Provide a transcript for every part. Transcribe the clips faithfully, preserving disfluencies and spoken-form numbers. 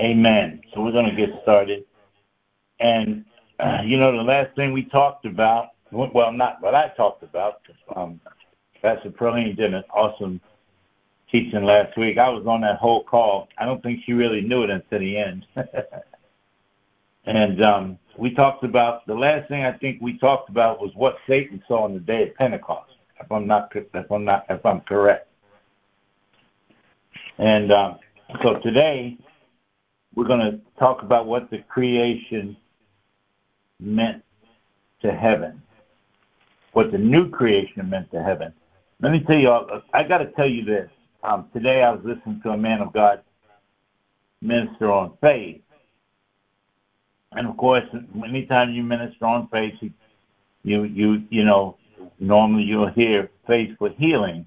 Amen. So we're going to get started. And, uh, you know, the last thing we talked about, well, not what I talked about, um, Pastor Pearlene did an awesome teaching last week. I was on that whole call. I don't think she really knew it until the end. And um, we talked about, the last thing I think we talked about was what Satan saw on the day of Pentecost, if I'm not, if I'm not, if I'm correct. And um, so today, we're going to talk about what the creation meant to heaven, what the new creation meant to heaven. Let me tell you all, I got to tell you this. Um, today I was listening to a man of God minister on faith. And, of course, anytime you minister on faith, you, you, you know, normally you'll hear faith for healing.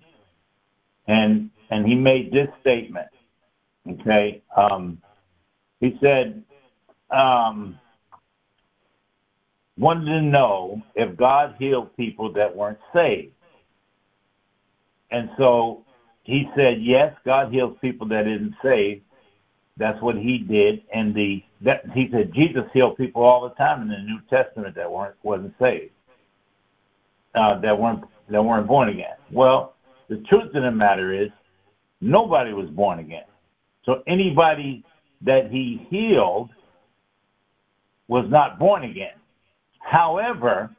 And, and he made this statement, okay? Um, he said, um, wanted to know if God healed people that weren't saved. And so he said, yes, God heals people that isn't saved. That's what he did. And the that, he said Jesus healed people all the time in the New Testament that weren't wasn't saved, uh, that weren't that weren't born again. Well, the truth of the matter is, nobody was born again. So anybody that he healed was not born again. However,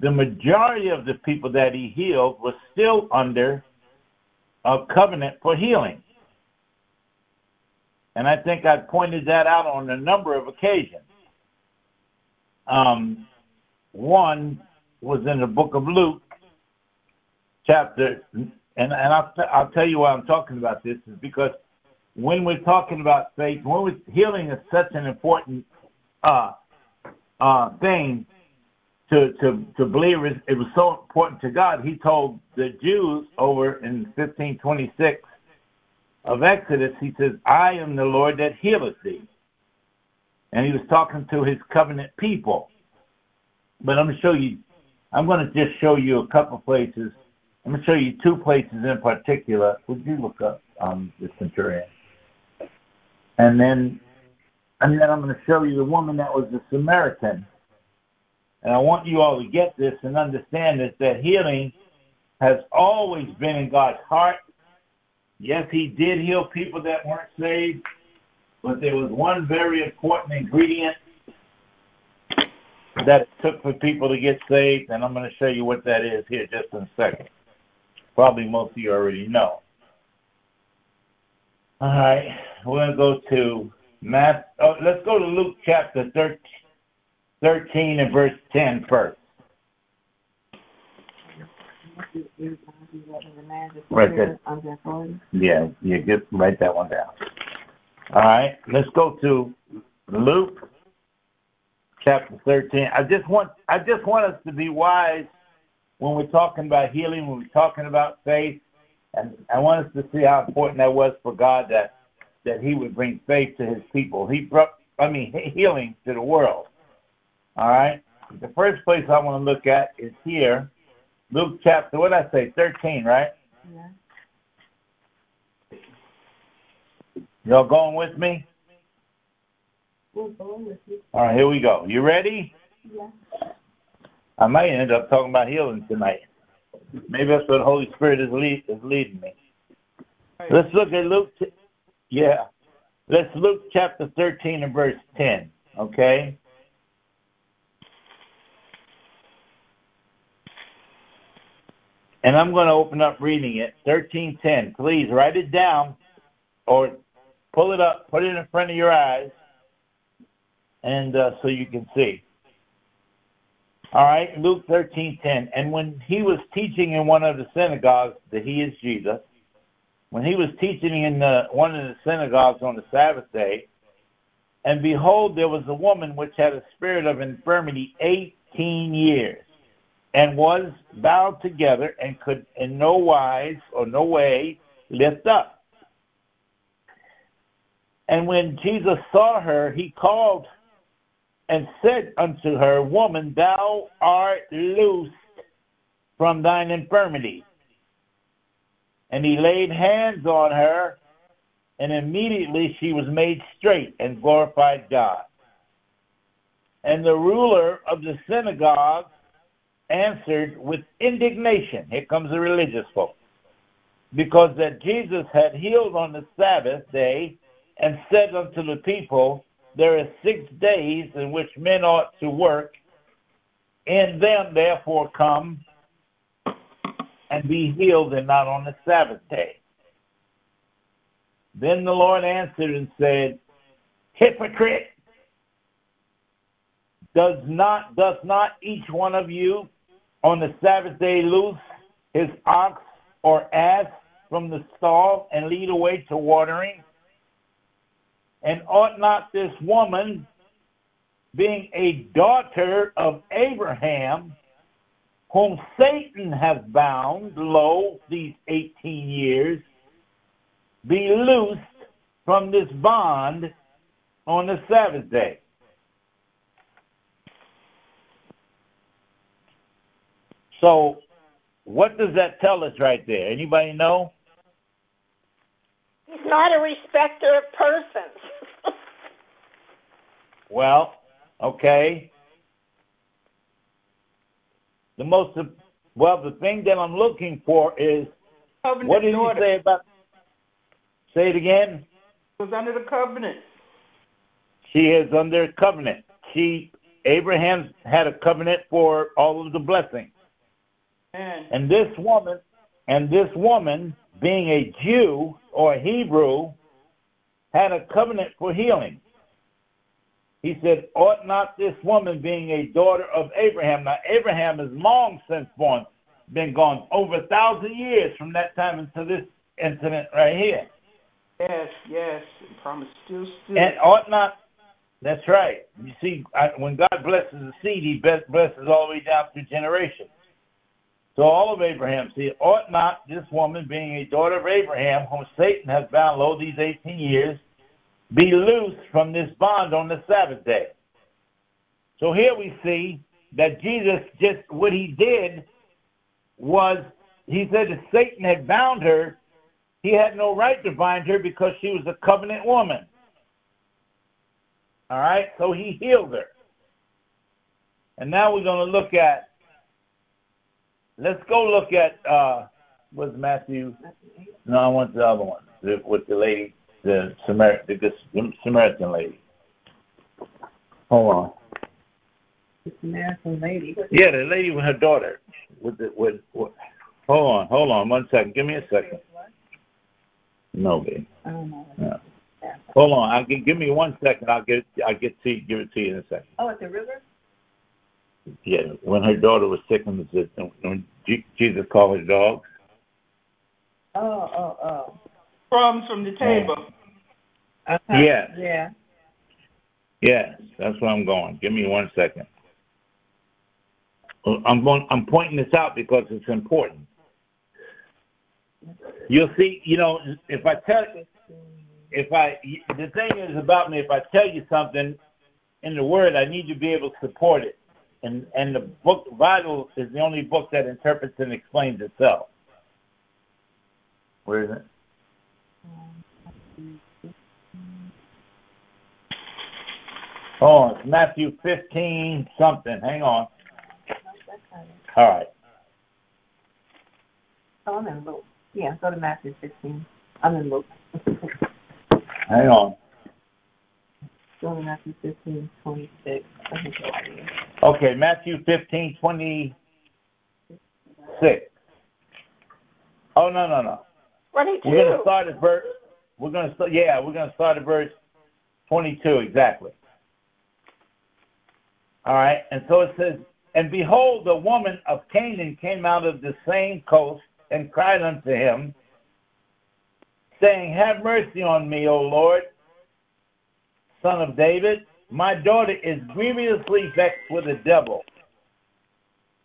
the majority of the people that he healed were still under a covenant for healing. And I think I pointed that out on a number of occasions. Um, one was in the book of Luke, chapter, and, and I'll, t- I'll tell you why I'm talking about this, is because when we're talking about faith, when we're, healing is such an important uh, uh, thing, To, to, to believe it, it was so important to God, he told the Jews over in fifteen twenty-six of Exodus, he says, I am the Lord that healeth thee. And he was talking to his covenant people. But I'm going to show you, I'm going to just show you a couple places. I'm going to show you two places in particular. Would you look up um, the centurion? And then, and then I'm going to show you the woman that was the Samaritan. And I want you all to get this and understand this, that healing has always been in God's heart. Yes, he did heal people that weren't saved, but there was one very important ingredient that it took for people to get saved, and I'm going to show you what that is here just in a second. Probably most of you already know. All right, we're going to go to Matthew. Oh, let's go to Luke chapter thirteen. thirteen and verse ten first. Right there. Yeah, yeah, just write that one down. All right, let's go to Luke chapter thirteen. I just want I just want us to be wise when we're talking about healing, when we're talking about faith, and I want us to see how important that was for God, that that he would bring faith to his people. He brought, I mean, healing to the world. All right, the first place I want to look at is here, Luke chapter, what did I say, thirteen, right? Yeah. Y'all going with me? We're going with you. All right, here we go. You ready? Yeah. I might end up talking about healing tonight. Maybe that's what the Holy Spirit is, lead, is leading me. Right. Let's look at Luke, yeah, let's Luke chapter thirteen and verse ten, okay? And I'm going to open up reading it, thirteen ten. Please write it down or pull it up, put it in front of your eyes, and uh, so you can see. All right, Luke thirteen ten. And when he was teaching in one of the synagogues, the he is Jesus, when he was teaching in the, one of the synagogues on the Sabbath day, and behold, there was a woman which had a spirit of infirmity eighteen years. And was bowed together and could in no wise or no way lift up. And when Jesus saw her, he called and said unto her, Woman, thou art loosed from thine infirmity. And he laid hands on her, and immediately she was made straight and glorified God. And the ruler of the synagogue answered with indignation, here comes the religious folk, because that Jesus had healed on the Sabbath day, and said unto the people, there are six days in which men ought to work, in them therefore come and be healed, and not on the Sabbath day. Then the Lord answered and said, hypocrite, does not does not each one of you on the Sabbath day loose his ox or ass from the stall and lead away to watering? And ought not this woman, being a daughter of Abraham, whom Satan hath bound, lo, these eighteen years, be loosed from this bond on the Sabbath day? So what does that tell us right there? Anybody know? He's not a respecter of persons. Well, okay. The most, well, the thing that I'm looking for is, covenant what did order. You say about, say it again? She was under the covenant. She is under a covenant. She, Abraham had a covenant for all of the blessings. Man. And this woman, and this woman, being a Jew or a Hebrew, had a covenant for healing. He said, ought not this woman, being a daughter of Abraham? Now, Abraham is long since born, been gone over a thousand years from that time until this incident right here. Yes, yes, and promise still, still. And ought not, that's right. You see, I, when God blesses a seed, he blesses all the way down through generations. So all of Abraham, see, ought not this woman, being a daughter of Abraham, whom Satan hath bound, lo, these eighteen years, be loosed from this bond on the Sabbath day? So here we see that Jesus, just what he did was, he said that Satan had bound her. He had no right to bind her because she was a covenant woman. All right? So he healed her. And now we're going to look at, let's go look at, uh, what's Matthew? No, I want the other one, the, with the lady, the Samaritan, the Samaritan lady. Hold on. The Samaritan lady? Yeah, the lady with her daughter. With the, with, with, hold on, hold on one second. Give me a second. No, babe. No. Hold on. I'll give, give me one second. I'll get, I'll get to, give it to you in a second. Oh, at the river? Yeah, when her daughter was sick, and when Jesus called her dog. Oh, oh, oh. Crumbs from the table. Yeah. Okay. Yes. Yeah. Yes, that's where I'm going. Give me one second. I'm going, I'm pointing this out because it's important. You'll see, you know, if I tell, if I, the thing is about me, if I tell you something in the Word, I need to be able to support it. And and the book, Bible, is the only book that interprets and explains itself. Where is it? Oh, it's Matthew fifteen something. Hang on. All right. Oh, I'm in Luke. Yeah, go to Matthew fifteen. I'm in Luke. Hang on. Go to Matthew fifteen, twenty-six. Okay, Matthew fifteen, twenty-six. Oh, no, no, no. twenty-two. We're going to start at verse, we're going to, start, yeah, we're going to start at verse twenty-two, exactly. All right, and so it says, and behold, the woman of Canaan came out of the same coast and cried unto him, saying, have mercy on me, O Lord, son of David. My daughter is grievously vexed with the devil.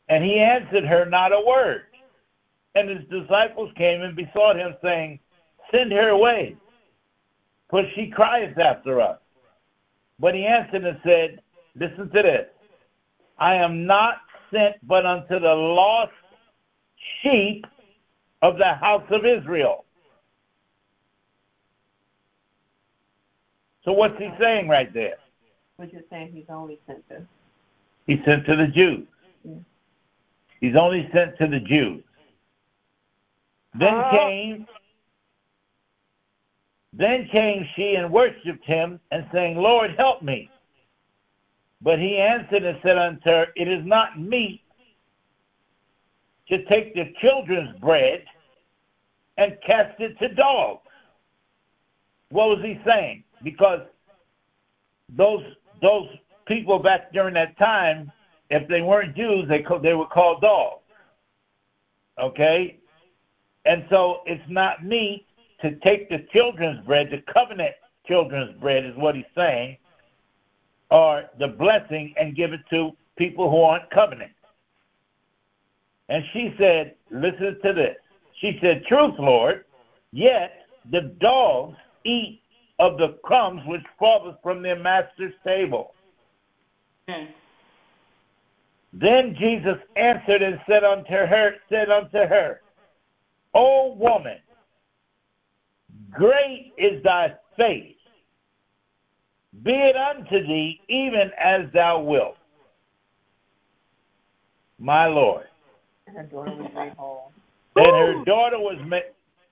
And he answered her not a word. And his disciples came and besought him, saying, send her away, for she crieth after us. But he answered and said, listen to this, I am not sent but unto the lost sheep of the house of Israel. So what's he saying right there? We're just saying he's only sent to. He's sent to the Jews. Yeah. He's only sent to the Jews. Then oh. came, then came she and worshipped him, and saying, Lord, help me. But he answered and said unto her, it is not meet to take the children's bread and cast it to dogs. What was he saying? Because those those people back during that time, if they weren't Jews, they co- they were called dogs. Okay? And so it's not meet to take the children's bread, the covenant children's bread is what he's saying, or the blessing, and give it to people who aren't covenant. And she said, listen to this. She said, truth, Lord, yet the dogs eat of the crumbs which falls from their master's table. Okay. Then Jesus answered and said unto her, said unto her, O woman, great is thy faith. Be it unto thee even as thou wilt. My Lord. And her daughter was made whole. And her daughter was made,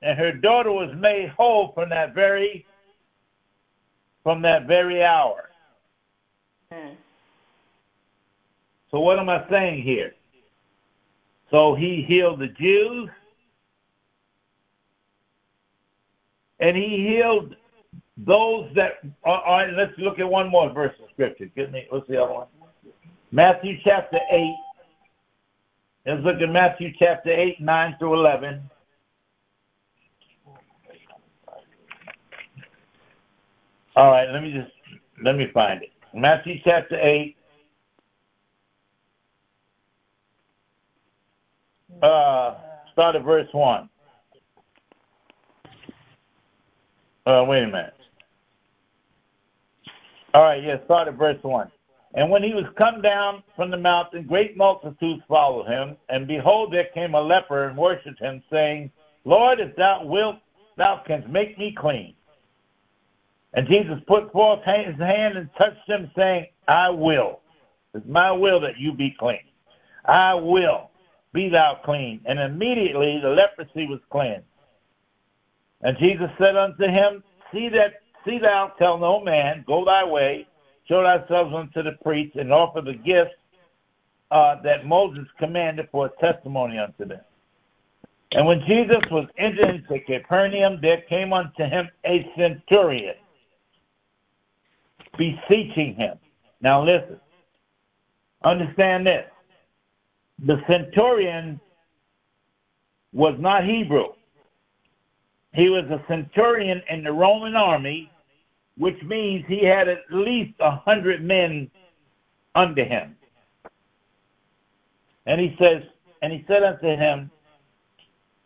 and her daughter was made whole from that very from that very hour. Hmm. So what am I saying here? So he healed the Jews, and he healed those that are, all right, let's look at one more verse of scripture. Give me, what's the other one? Matthew chapter eight. Let's look at Matthew chapter eight, nine through eleven. All right, let me just let me find it. Matthew chapter eight. Uh, start at verse one. Uh, wait a minute. All right, yeah, start at verse one. And when he was come down from the mountain, great multitudes followed him. And behold, there came a leper and worshipped him, saying, Lord, if thou wilt, thou canst make me clean. And Jesus put forth his hand and touched him, saying, I will. It's my will that you be clean. I will. Be thou clean. And immediately the leprosy was cleansed. And Jesus said unto him, See that, see thou tell no man, go thy way, show thyself unto the priests, and offer the gifts uh, that Moses commanded for a testimony unto them. And when Jesus was entered into Capernaum, there came unto him a centurion, beseeching him. Now listen, understand this. The centurion was not Hebrew. He was a centurion in the Roman army, which means he had at least a hundred men under him. And he says, and he said unto him,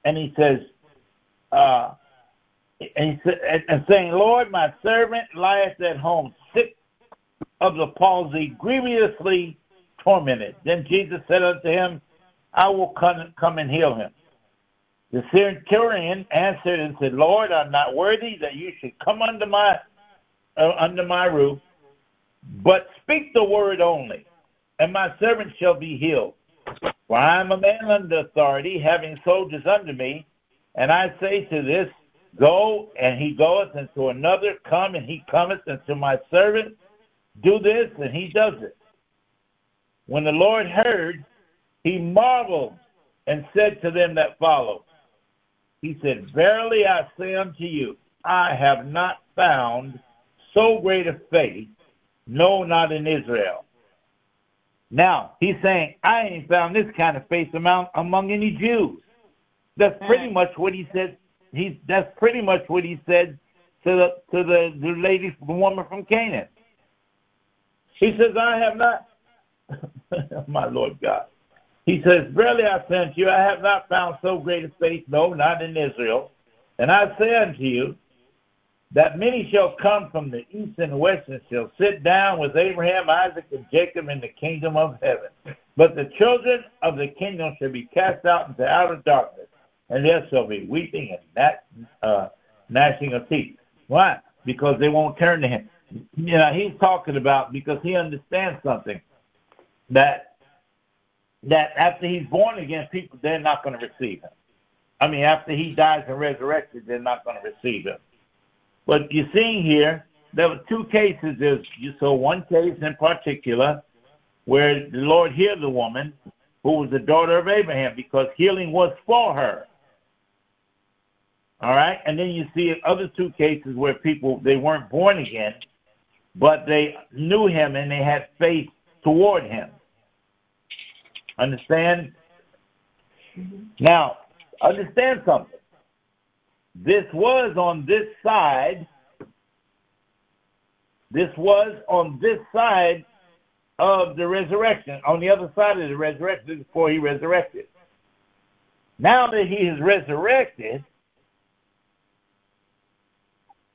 and he says, uh, and he said, and saying, Lord, my servant lieth at home, sick of the palsy, grievously tormented. Then Jesus said unto him, I will come, come and heal him. The centurion answered and said, Lord, I'm not worthy that you should come under my Uh, under my roof, but speak the word only, and my servant shall be healed. For I am a man under authority, having soldiers under me, and I say to this, Go, and he goeth, and to another, Come, and he cometh, and to my servant, Do this, and he does it. When the Lord heard, he marveled and said to them that followed, he said, Verily I say unto you, I have not found so great a faith, no, not in Israel. Now, he's saying, I ain't found this kind of faith among, among any Jews. That's pretty much what he said. He's, that's pretty much what he said to the to the, the lady, the woman from Canaan. He says, I have not, my Lord God. He says, verily I say unto you, I have not found so great a faith, no, not in Israel. And I say unto you, that many shall come from the east and west and shall sit down with Abraham, Isaac, and Jacob in the kingdom of heaven. But the children of the kingdom shall be cast out into outer darkness, and there shall be weeping and gnashing of teeth. Why? Because they won't turn to him. you know, he's talking about because he understands something, that that after he's born again, people, they're not going to receive him. I mean, after he dies and resurrected, they're not going to receive him. But you're seeing here, there were two cases. There's, you saw one case in particular where the Lord healed the woman who was the daughter of Abraham because healing was for her. All right? And then you see other two cases where people, they weren't born again, but they knew him and they had faith toward him. Understand? Mm-hmm. Now, understand something. This was on this side. This was on this side of the resurrection, on the other side of the resurrection before he resurrected. Now that he is resurrected,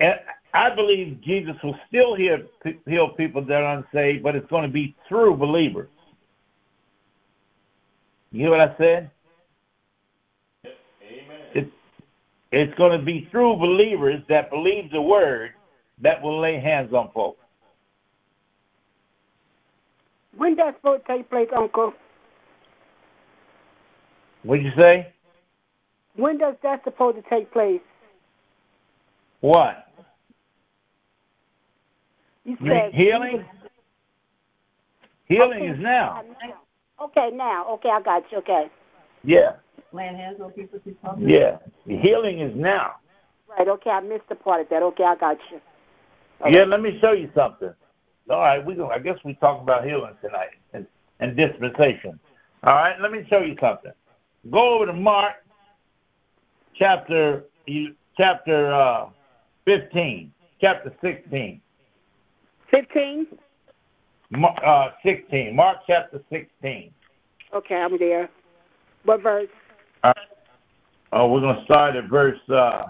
and I believe Jesus will still heal, heal people that are unsaved, but it's going to be through believers. You hear what I said? It's, it's going to be through believers that believe the word that will lay hands on folks. When does vote take place, Uncle? What'd you say? When does that supposed to take place? What? You said healing? Healing okay. is now. Okay, now. Okay, I got you. Okay. Yeah. Laying hands on people. Yeah. Healing is now. Right, okay, I missed a part of that. Okay, I got you. Okay. Yeah, let me show you something. All right, we go. I guess we talk about healing tonight and, and dispensation. All right, let me show you something. Go over to Mark chapter chapter uh, fifteen, chapter sixteen. Fifteen. Uh, sixteen. Mark chapter sixteen. Okay, I'm there. What verse? All right. Oh, we're gonna start at verse. Uh,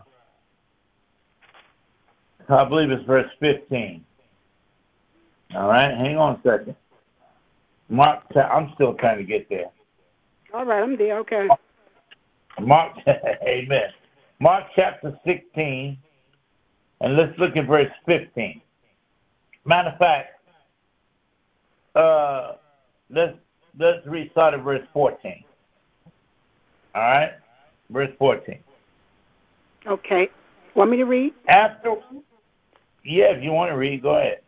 I believe it's verse fifteen. All right, hang on a second. Mark, I'm still trying to get there. All right, I'm there, okay. Mark, amen. Mark chapter sixteen, and let's look at verse fifteen. Matter of fact, uh, let's, let's restart at verse fourteen. All right, verse fourteen. Okay. Want me to read? After, yeah, if you want to read, go ahead.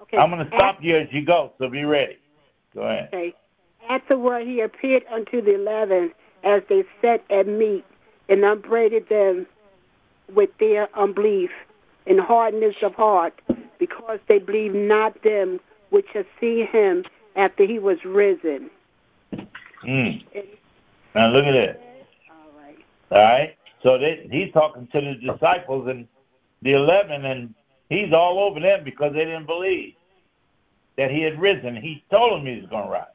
Okay. I'm going to stop After, you as you go, so be ready. Go ahead. Okay. Afterward, he appeared unto the eleven as they sat at meat, and upbraided them with their unbelief and hardness of heart, because they believed not them which had seen him after he was risen. Mm. And, now look at this. All right. All right. So they, he's talking to the disciples and the eleven, and he's all over them because they didn't believe that he had risen. He told them he was going to rise,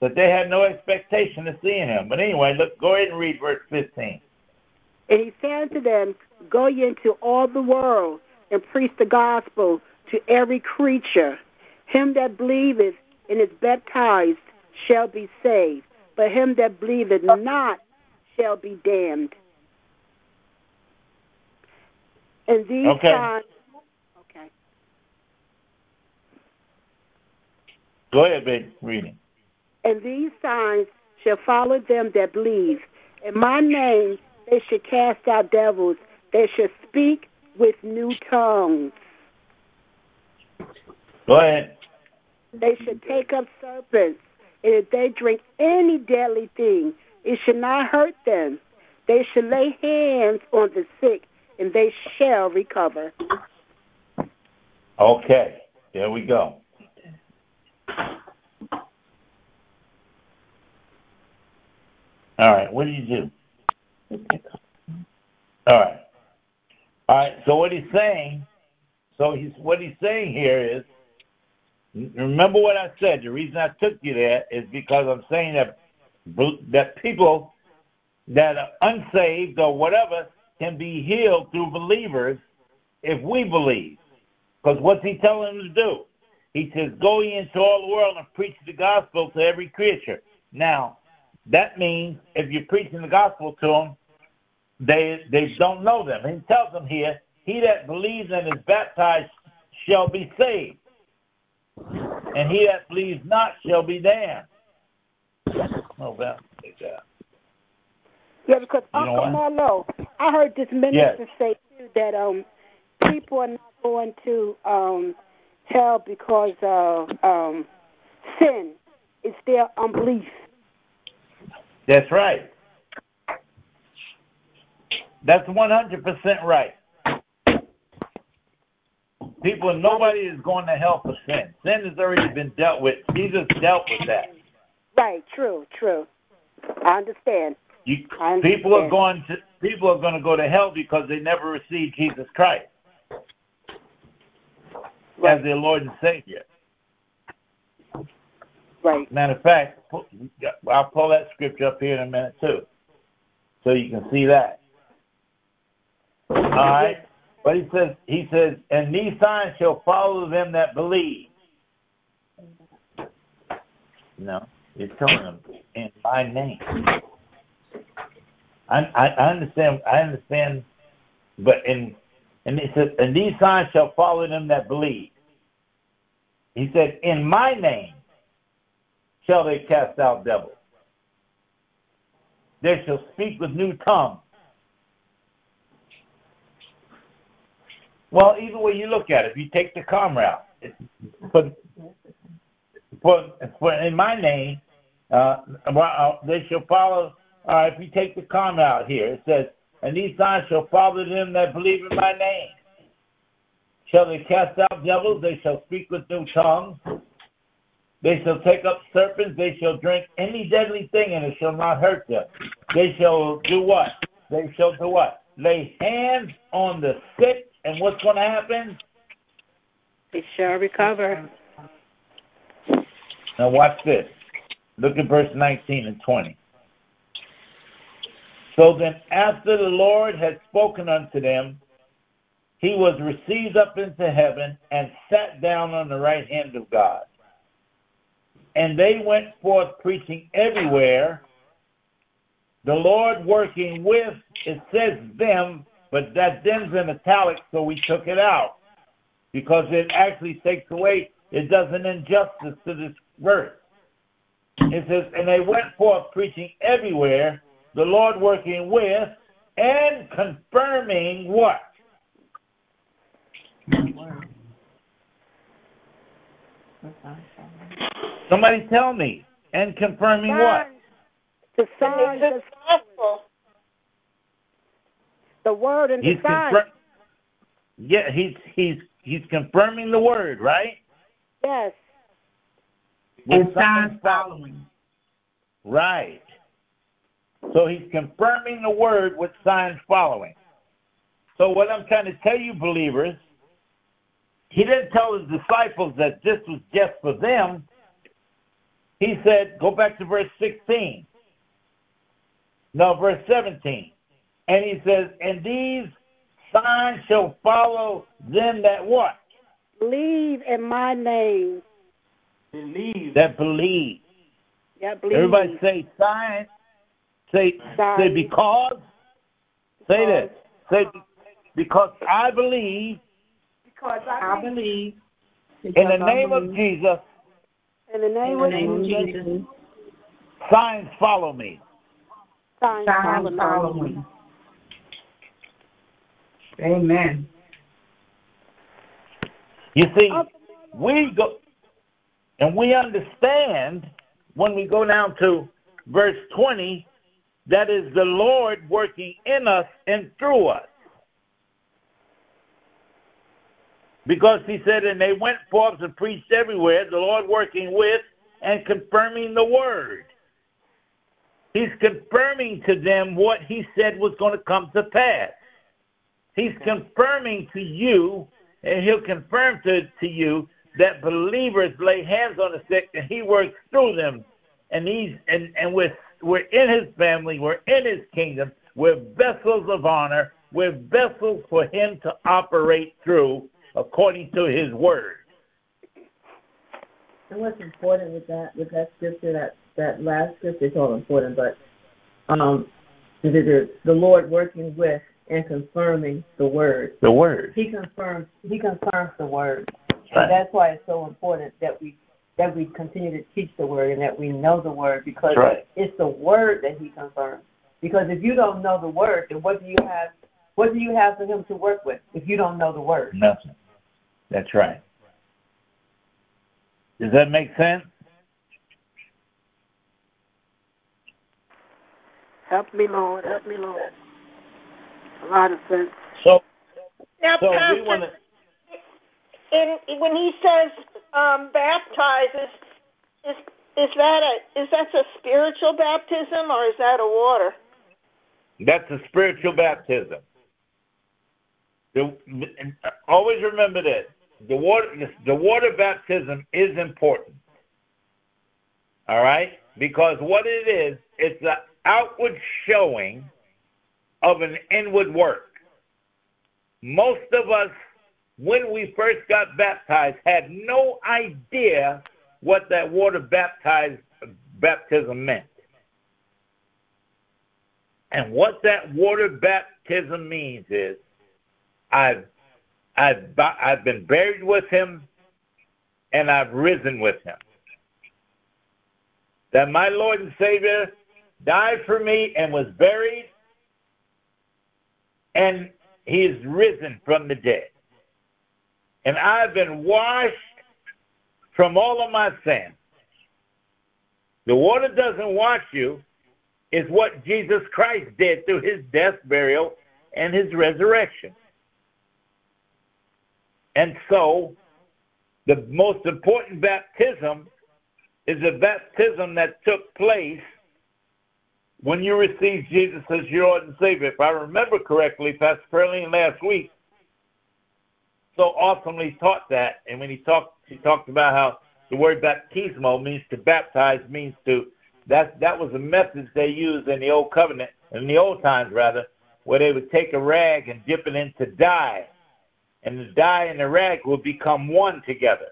but they had no expectation of seeing him. But anyway, look, go ahead and read verse fifteen. And he said to them, "Go ye into all the world and preach the gospel to every creature. Him that believeth and is baptized shall be saved, but him that believeth not shall be damned." And these okay. times, okay. Go ahead, baby, reading. And these signs shall follow them that believe. In my name they shall cast out devils. They shall speak with new tongues. Go ahead. They shall take up serpents, and if they drink any deadly thing, it shall not hurt them. They shall lay hands on the sick, and they shall recover. Okay, there we go. All right, what do you do? All right. All right, so what he's saying, so he's what he's saying here is, remember what I said, the reason I took you there is because I'm saying that that people that are unsaved or whatever can be healed through believers if we believe. Because what's he telling them to do? He says, go ye into all the world and preach the gospel to every creature. Now, that means if you're preaching the gospel to them, they, they don't know them. He tells them here, he that believes and is baptized shall be saved, and he that believes not shall be damned. Oh, well, take that. Yeah, because Uncle Marlo, I heard this minister yes. say too that um people are not going to um hell because of um sin. It's their unbelief. That's right. That's one hundred percent right. People, nobody is going to hell for sin. Sin has already been dealt with. Jesus dealt with that. Right, true, true. I understand. You, I understand. People are going to people are going to go to hell because they never received Jesus Christ right. as their Lord and Savior. Right. Matter of fact, I'll pull that scripture up here in a minute too, so you can see that. All right. But he says, he says, and these signs shall follow them that believe. No, he's telling them in my name. I, I, I understand. I understand. But in and he says, and these signs shall follow them that believe. He said, in my name shall they cast out devils. They shall speak with new tongues. Well, either way you look at it, if you take the calm route, for, for, for in my name, uh, they shall follow, uh, if you take the calm route here, it says, and these signs shall follow them that believe in my name. Shall they cast out devils? They shall speak with new tongues. They shall take up serpents. They shall drink any deadly thing, and it shall not hurt them. They shall do what? They shall do what? Lay hands on the sick. And what's going to happen? It shall recover. Now watch this. Look at verse nineteen and twenty. So then after the Lord had spoken unto them, he was received up into heaven and sat down on the right hand of God. And they went forth preaching everywhere, the Lord working with, it says them, but that them's in italics, so we took it out because it actually takes away, it does an injustice to this verse. It says, and they went forth preaching everywhere, the Lord working with and confirming what? Somebody tell me. And confirming what? The signs of gospel. The word and the signs. Confir- yeah, he's he's he's confirming the word, right? Yes. With signs following. Right. So he's confirming the word with signs following. So what I'm trying to tell you, believers, he didn't tell his disciples that this was just for them. He said, go back to verse sixteen. No, verse seventeen. And he says, and these signs shall follow them that what? Believe in my name. Believe. That believe. Yeah, believe. Everybody say signs. Say, say because. because. Say this. Say because I believe. Because I believe. In the name of Jesus. In the name, in the name of Jesus. Jesus. Signs follow me. Signs, signs follow me. me. Amen. You see, we go, and we understand when we go down to verse twenty, that is the Lord working in us and through us. Because he said, and they went forth and preached everywhere, the Lord working with and confirming the word. He's confirming to them what he said was going to come to pass. He's confirming to you, and he'll confirm to, to you that believers lay hands on the sick, and he works through them. And he's and, and we're, we're in his family. We're in his kingdom. We're vessels of honor. We're vessels for him to operate through according to his word. And what's important with that, with that scripture, that, that last scripture, it's all important, but um, the, the, the Lord working with and confirming the word. The word. He confirms. He confirms the word. Right. And that's why it's so important that we that we continue to teach the word and that we know the word, because right. it's the word that he confirms. Because if you don't know the word, then what do you have? What do you have for him to work with if you don't know the word? Nothing. That's right. Does that make sense? Help me, Lord. Help me, Lord. A lot of sense. So, now, so Pastor, we want to... In, when he says um, baptizes, is is that a is that a spiritual baptism or is that a water? That's a spiritual baptism. The, always remember this: the water the water baptism is important. All right, because what it is, it's an outward showing of an inward work. Most of us, when we first got baptized, had no idea what that water baptized, baptism meant. And what that water baptism means is, I've, I've, I've been buried with him, and I've risen with him. That my Lord and Savior died for me and was buried, and he is risen from the dead. And I've been washed from all of my sins. The water doesn't wash you. It's what Jesus Christ did through his death, burial, and his resurrection. And so, the most important baptism is a baptism that took place when you received Jesus as your Lord and Savior. If I remember correctly, Pastor Pearlene last week so awesomely taught that, and when he talked, she talked about how the word baptismo means to baptize, means to, that that was a message they used in the old covenant, in the old times rather, where they would take a rag and dip it into dye, and the dye and the rag would become one together.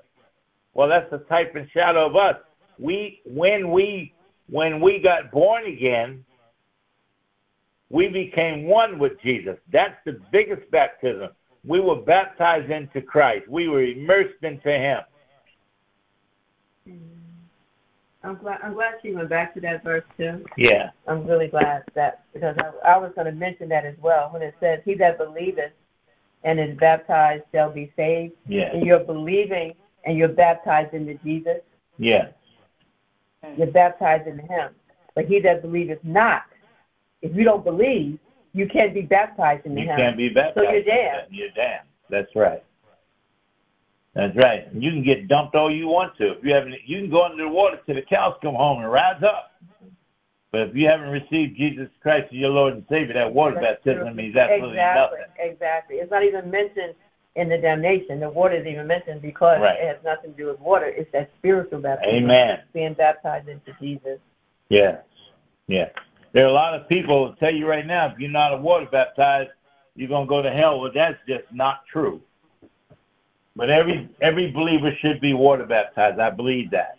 Well, that's the type and shadow of us. We, when we, when we got born again, we became one with Jesus. That's the biggest baptism. We were baptized into Christ. We were immersed into him. I'm glad, I'm glad she went back to that verse, too. Yeah. I'm really glad that, because I, I was going to mention that as well, when it says, he that believeth and is baptized shall be saved. Yeah. And you're believing and you're baptized into Jesus. Yeah. You're baptized into him. But he that believeth not, if you don't believe, you can't be baptized in the house. You can't be baptized. So you're damned. You're damned. That's right. That's right. You can get dumped all you want to. If you haven't, you can go under the water till the cows come home and rise up. But if you haven't received Jesus Christ as your Lord and Savior, that water That's baptism true. means absolutely exactly. nothing. Exactly. It's not even mentioned in the damnation. The water is even mentioned because right. it has nothing to do with water. It's that spiritual baptism. Amen. Being baptized into Jesus. Yeah. Yeah. There are a lot of people who tell you right now, if you're not water baptized, you're going to go to hell. Well, that's just not true. But every every believer should be water baptized. I believe that.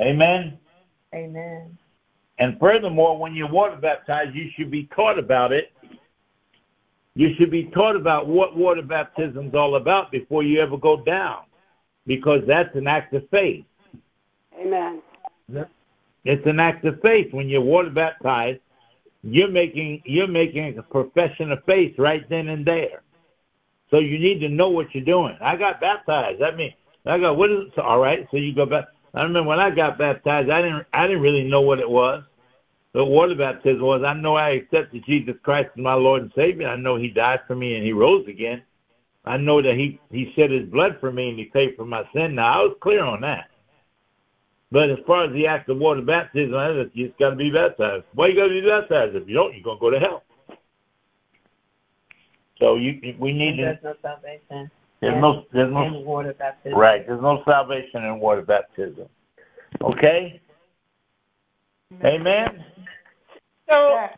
Amen? Amen. And furthermore, when you're water baptized, you should be taught about it. You should be taught about what water baptism is all about before you ever go down, because that's an act of faith. Amen. That's It's an act of faith. When you're water baptized, you're making you're making a profession of faith right then and there. So you need to know what you're doing. I got baptized. I mean, I got what is it? All right. So you go back. I remember when I got baptized, I didn't I didn't really know what it was. What water baptism was. I know I accepted Jesus Christ as my Lord and Savior. I know he died for me and he rose again. I know that he he shed his blood for me and he paid for my sin. Now I was clear on that. But as far as the act of water baptism, you just got to be baptized. Why you got to be baptized? If you don't, you're going to go to hell. So you, we need there's to... There's no salvation there's in, no, there's no, in water baptism. Right, there's no salvation in water baptism. Okay? Amen? So,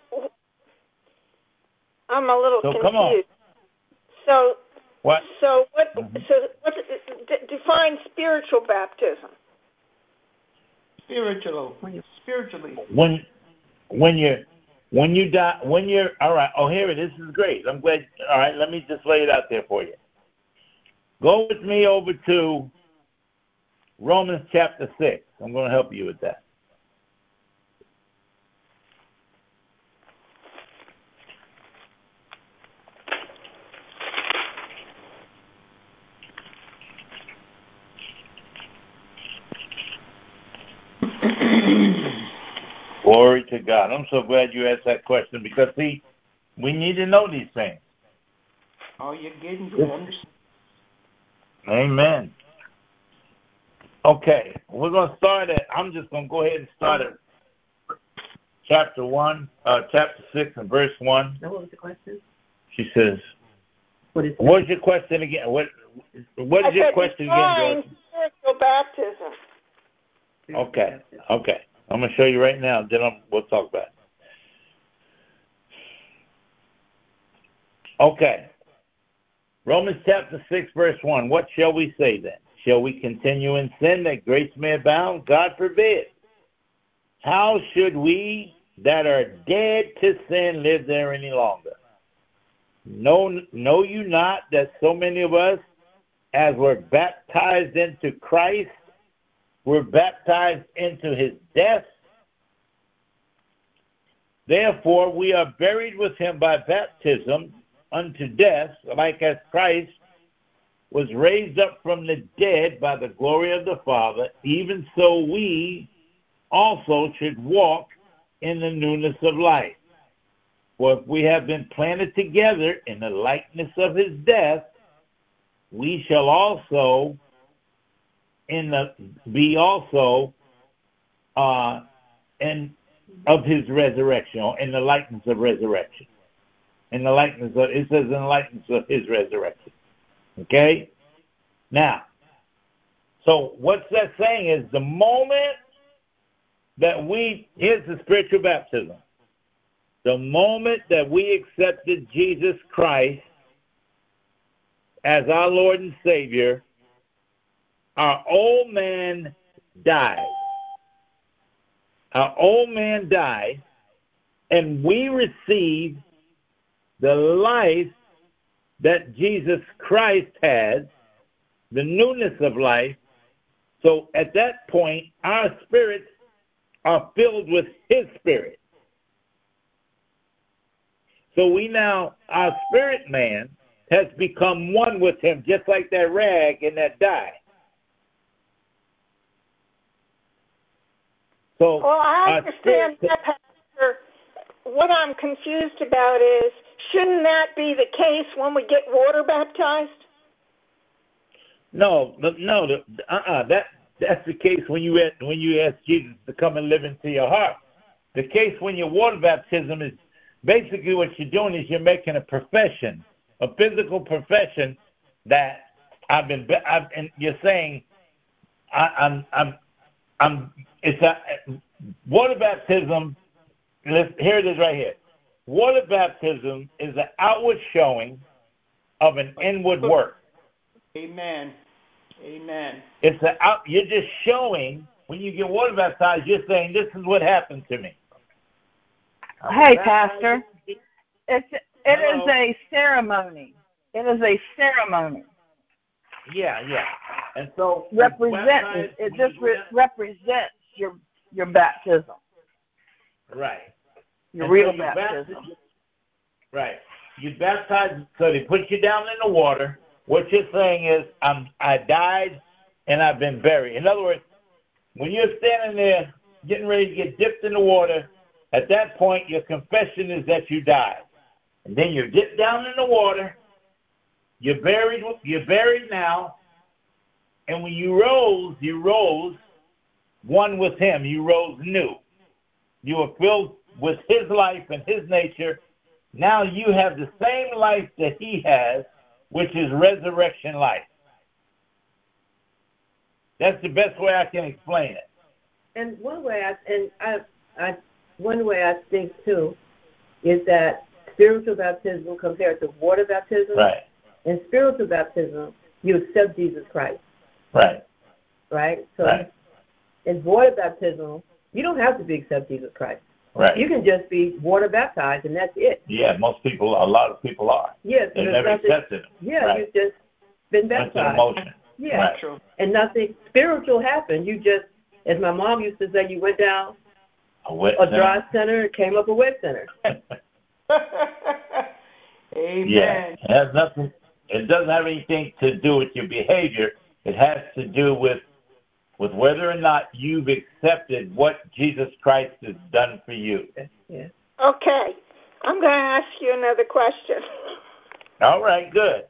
I'm a little so, confused. Come on. So, what? So, what, mm-hmm. so what, define spiritual baptism. Spiritual, spiritually. When, when you're When you die, when you're, all right, oh, here it is. This is great. I'm glad. All right, let me just lay it out there for you. Go with me over to Romans chapter six. I'm going to help you with that. Glory to God. I'm so glad you asked that question because, see, we need to know these things. Oh, you're getting good. Amen. Okay, we're going to start at, I'm just going to go ahead and start at chapter one, uh, chapter six and verse one. Now, what was the question? She says, what is what is your question again? What, what is I your question again, Dorothy? Spiritual baptism. Okay, okay. I'm going to show you right now, then I'm, we'll talk about it. Okay. Romans chapter six, verse one. What shall we say then? Shall we continue in sin that grace may abound? God forbid. How should we that are dead to sin live there any longer? Know, know you not that so many of us, as were baptized into Christ, were baptized into his death? Therefore, we are buried with him by baptism unto death, like as Christ was raised up from the dead by the glory of the Father, even so we also should walk in the newness of life. For if we have been planted together in the likeness of his death, we shall also in the be also uh, in of his resurrection, or in the likeness of resurrection. In the likeness of, it says in the likeness of his resurrection. Okay? Now, so what's that saying is the moment that we, here's the spiritual baptism. The moment that we accepted Jesus Christ as our Lord and Savior, our old man died. Our old man died, and we received the life that Jesus Christ had, the newness of life. So at that point, our spirits are filled with his spirit. So we now, our spirit man has become one with him, just like that rag and that dye. So, well, I understand uh, that, Pastor. What I'm confused about is, shouldn't that be the case when we get water baptized? No, no, uh, uh-uh, that that's the case when you ask, when you ask Jesus to come and live into your heart. The case when your water baptism is basically what you're doing is you're making a profession, a physical profession that I've been. I've, and you're saying, I, I'm, I'm, I'm. It's a water baptism. Let's, here it is right here. Water baptism is an outward showing of an inward work. Amen. Amen. It's a out. You're just showing when you get water baptized. You're saying, "This is what happened to me." Hey, Pastor. It's it Hello. is a ceremony. It is a ceremony. Yeah, yeah. And so represents it just re- represents. Your your baptism, right? Your and real so you baptism, baptize, right? You baptize, so they put you down in the water. What you're saying is, I'm I died and I've been buried. In other words, when you're standing there getting ready to get dipped in the water, at that point your confession is that you died, and then you're dipped down in the water. You're buried. You're buried now, and when you rose, you rose. One with him, you rose new. You were filled with his life and his nature. Now you have the same life that he has, which is resurrection life. That's the best way I can explain it. And one way I and I, I one way I think too is that spiritual baptism compared to water baptism. Right. In spiritual baptism, you accept Jesus Christ. Right. Right. So. Right. In water baptism, you don't have to be accept Jesus Christ. Right. You can just be water baptized, and that's it. Yeah, most people, a lot of people are. Yes. They never accepted it. Yeah, right. You've just been baptized. That's an emotion. Yeah. Right. True. And nothing spiritual happened. You just, as my mom used to say, you went down a, wet a dry center and came up a wet center. Amen. Yeah. It has nothing, it doesn't have anything to do with your behavior. It has to do with with whether or not you've accepted what Jesus Christ has done for you. Yeah. Okay. I'm going to ask you another question. All right, good.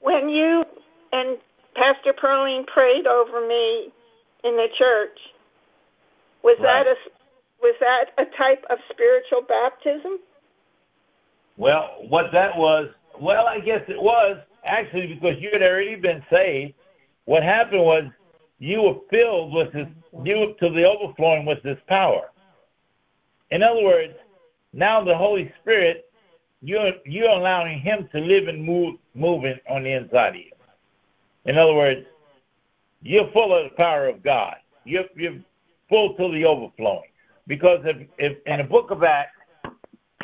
When you and Pastor Pearlene prayed over me in the church, was right. that a was that a type of spiritual baptism? Well, what that was, well, I guess it was, actually, because you had already been saved. What happened was you were filled with this, you were to the overflowing with this power. In other words, now the Holy Spirit, you're, you're allowing him to live and move moving on the inside of you. In other words, you're full of the power of God. You're, you're full to the overflowing. Because if, if in the book of Acts,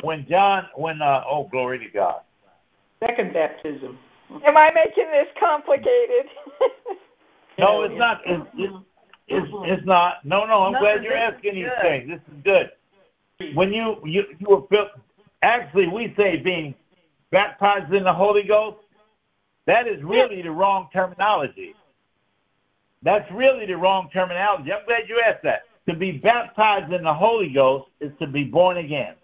when John, when, uh, oh, glory to God. Second baptism. Am I making this complicated? No, it's not. It's, it's, it's, it's not. No, no, I'm no, glad you're asking these things. This is good. When you, you, you were filled, actually, we say being baptized in the Holy Ghost, that is really the wrong terminology. That's really the wrong terminology. I'm glad you asked that. To be baptized in the Holy Ghost is to be born again.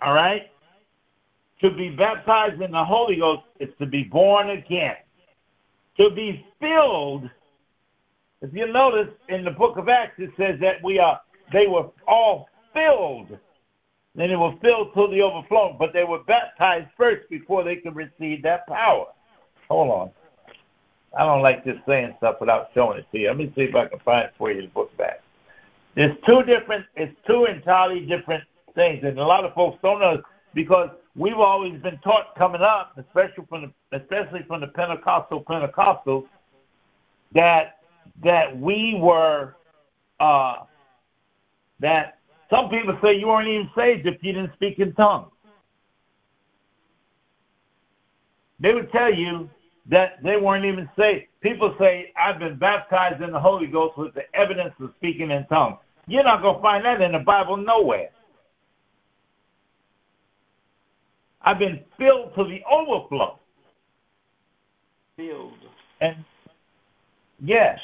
All right? To be baptized in the Holy Ghost is to be born again. To be filled, if you notice in the book of Acts, it says that we are, they were all filled. Then they were filled till the overflow, but they were baptized first before they could receive that power. Hold on. I don't like just saying stuff without showing it to you. Let me see if I can find it for you in the book of Acts. There's two different, it's two entirely different things, and a lot of folks don't know because we've always been taught coming up, especially from the, especially from the Pentecostal Pentecostals, that that we were, uh, that some people say you weren't even saved if you didn't speak in tongues. They would tell you that they weren't even saved. People say, I've been baptized in the Holy Ghost with the evidence of speaking in tongues. You're not going to find that in the Bible nowhere. I've been filled to the overflow. Filled. And yes,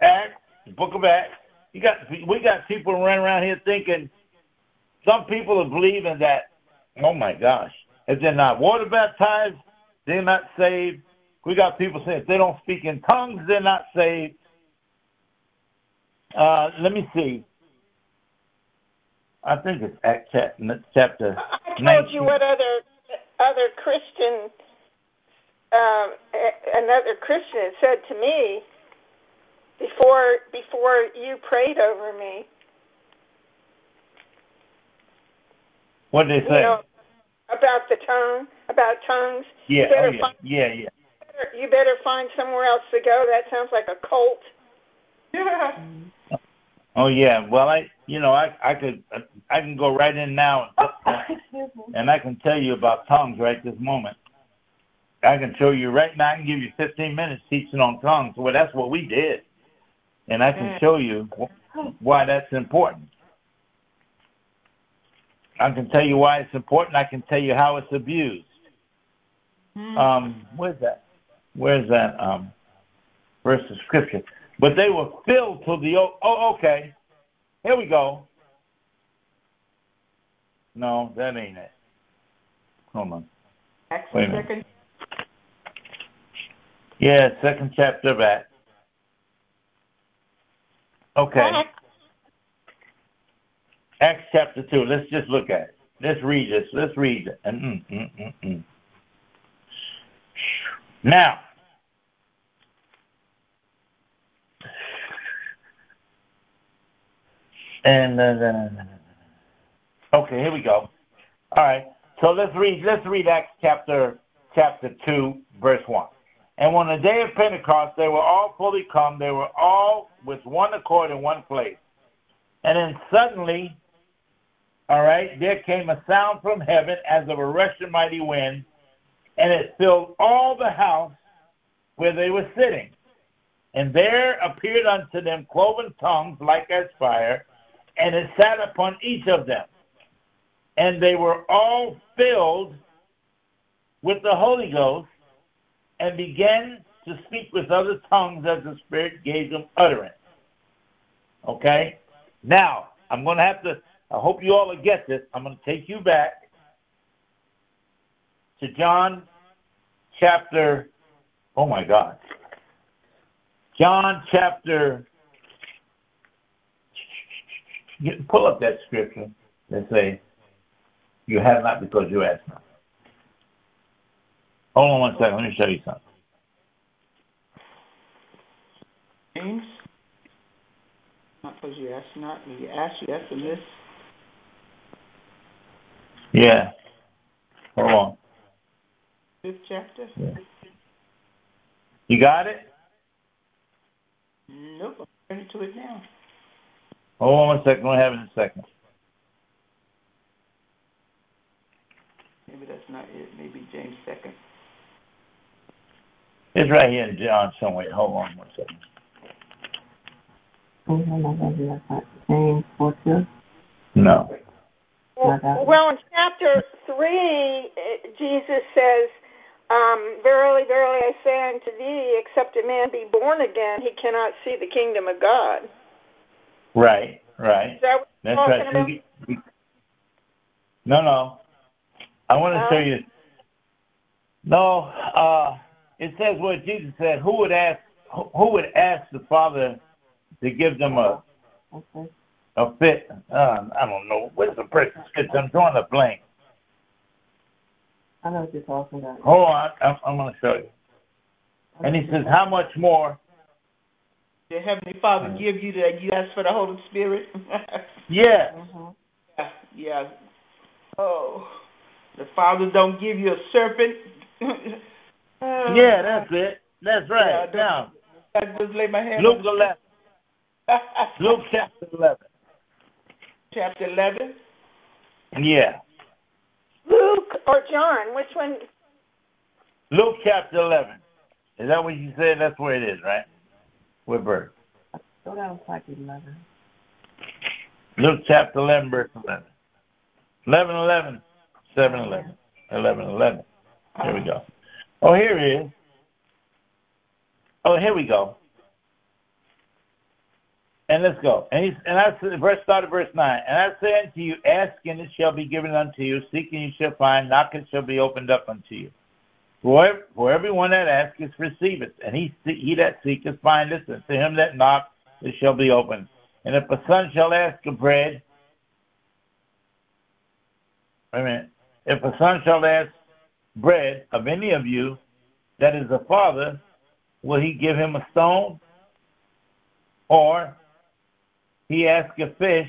Acts, the book of Acts. You got we got people running around here thinking, some people are believing that, oh my gosh, if they're not water baptized, they're not saved. We got people saying if they don't speak in tongues, they're not saved. Uh, let me see. I think it's Acts chapter. I told nineteen. You what other. Other Christian, uh, another Christian said to me before before you prayed over me. What did they say? You know, about the tongue, about tongues. Yeah, you oh, yeah. Find, yeah, yeah. You better, you better find somewhere else to go. That sounds like a cult. Yeah. Oh yeah. Well, I, you know, I, I could, I can go right in now. And And I can tell you about tongues right this moment. I can show you right now. I can give you fifteen minutes teaching on tongues. Well, that's what we did. And I can show you why that's important. I can tell you why it's important. I can tell you how it's abused. Um, where's that? Where's that um, verse of scripture? But they were filled to the... Oh, okay. Here we go. No, that ain't it. Hold on. Acts second. Yeah, second chapter of Acts. Okay. Acts. Acts chapter two. Let's just look at it. Let's read this. Let's read it. Mm, mm, mm, mm. Now, and uh, okay, here we go. All right, so let's read. Let's read Acts chapter chapter two, verse one. And on the day of Pentecost, they were all fully come. They were all with one accord in one place. And then suddenly, all right, there came a sound from heaven as of a rushing mighty wind, and it filled all the house where they were sitting. And there appeared unto them cloven tongues like as fire, and it sat upon each of them. And they were all filled with the Holy Ghost and began to speak with other tongues as the Spirit gave them utterance. Okay? Now, I'm going to have to, I hope you all will get this. I'm going to take you back to John chapter, oh my God. John chapter, pull up that scripture. Let's say, you have not because you ask not. Hold on one second. Let me show you something. James, not because you ask not, you ask yes and this. Yeah. Hold on. Fifth chapter. Yeah. You got it? Nope. I'm turning to it now. Hold on one second. We'll have it in a second. Maybe that's not it. Maybe James second. It's right here in John somewhere. Hold on one second. No. Well, well, in chapter three, Jesus says, um, verily, verily, I say unto thee, except a man be born again, he cannot see the kingdom of God. Right, right. Is that what you're That's talking right. about? No, no. I want to show you. No, uh, it says what Jesus said. Who would ask? Who would ask the Father to give them a okay. a fit? Uh, I don't know. Where's the person's fit? I'm drawing a blank. I know what you're talking about. Hold on, I'm, I'm going to show you. And he says, how much more? The Heavenly Father give you that you ask for the Holy Spirit. Yeah. Mm-hmm. Yeah. Yeah. Oh. The Father don't give you a serpent. uh, yeah, that's it. That's right. Yeah, now, I just lay my hand Luke on. eleven. Luke chapter eleven. Chapter eleven? Yeah. Luke or John, which one? Luke chapter eleven. Is that what you said? That's where it is, right? What verse? Go down to like eleven. Luke chapter eleven, verse eleven. eleven, eleven. Seven eleven, eleven eleven. Here we go. Oh, here it is. Oh, here we go. And let's go. And he's, and I said, verse start of verse nine. And I say unto you, ask and it shall be given unto you. Seek and you shall find. Knock and it shall be opened up unto you. For for everyone that asketh receiveth, and he he that seeketh findeth, and to him that knock it shall be opened. And if a son shall ask of bread, wait a minute. If a son shall ask bread of any of you, that is a father, will he give him a stone? Or he ask a fish,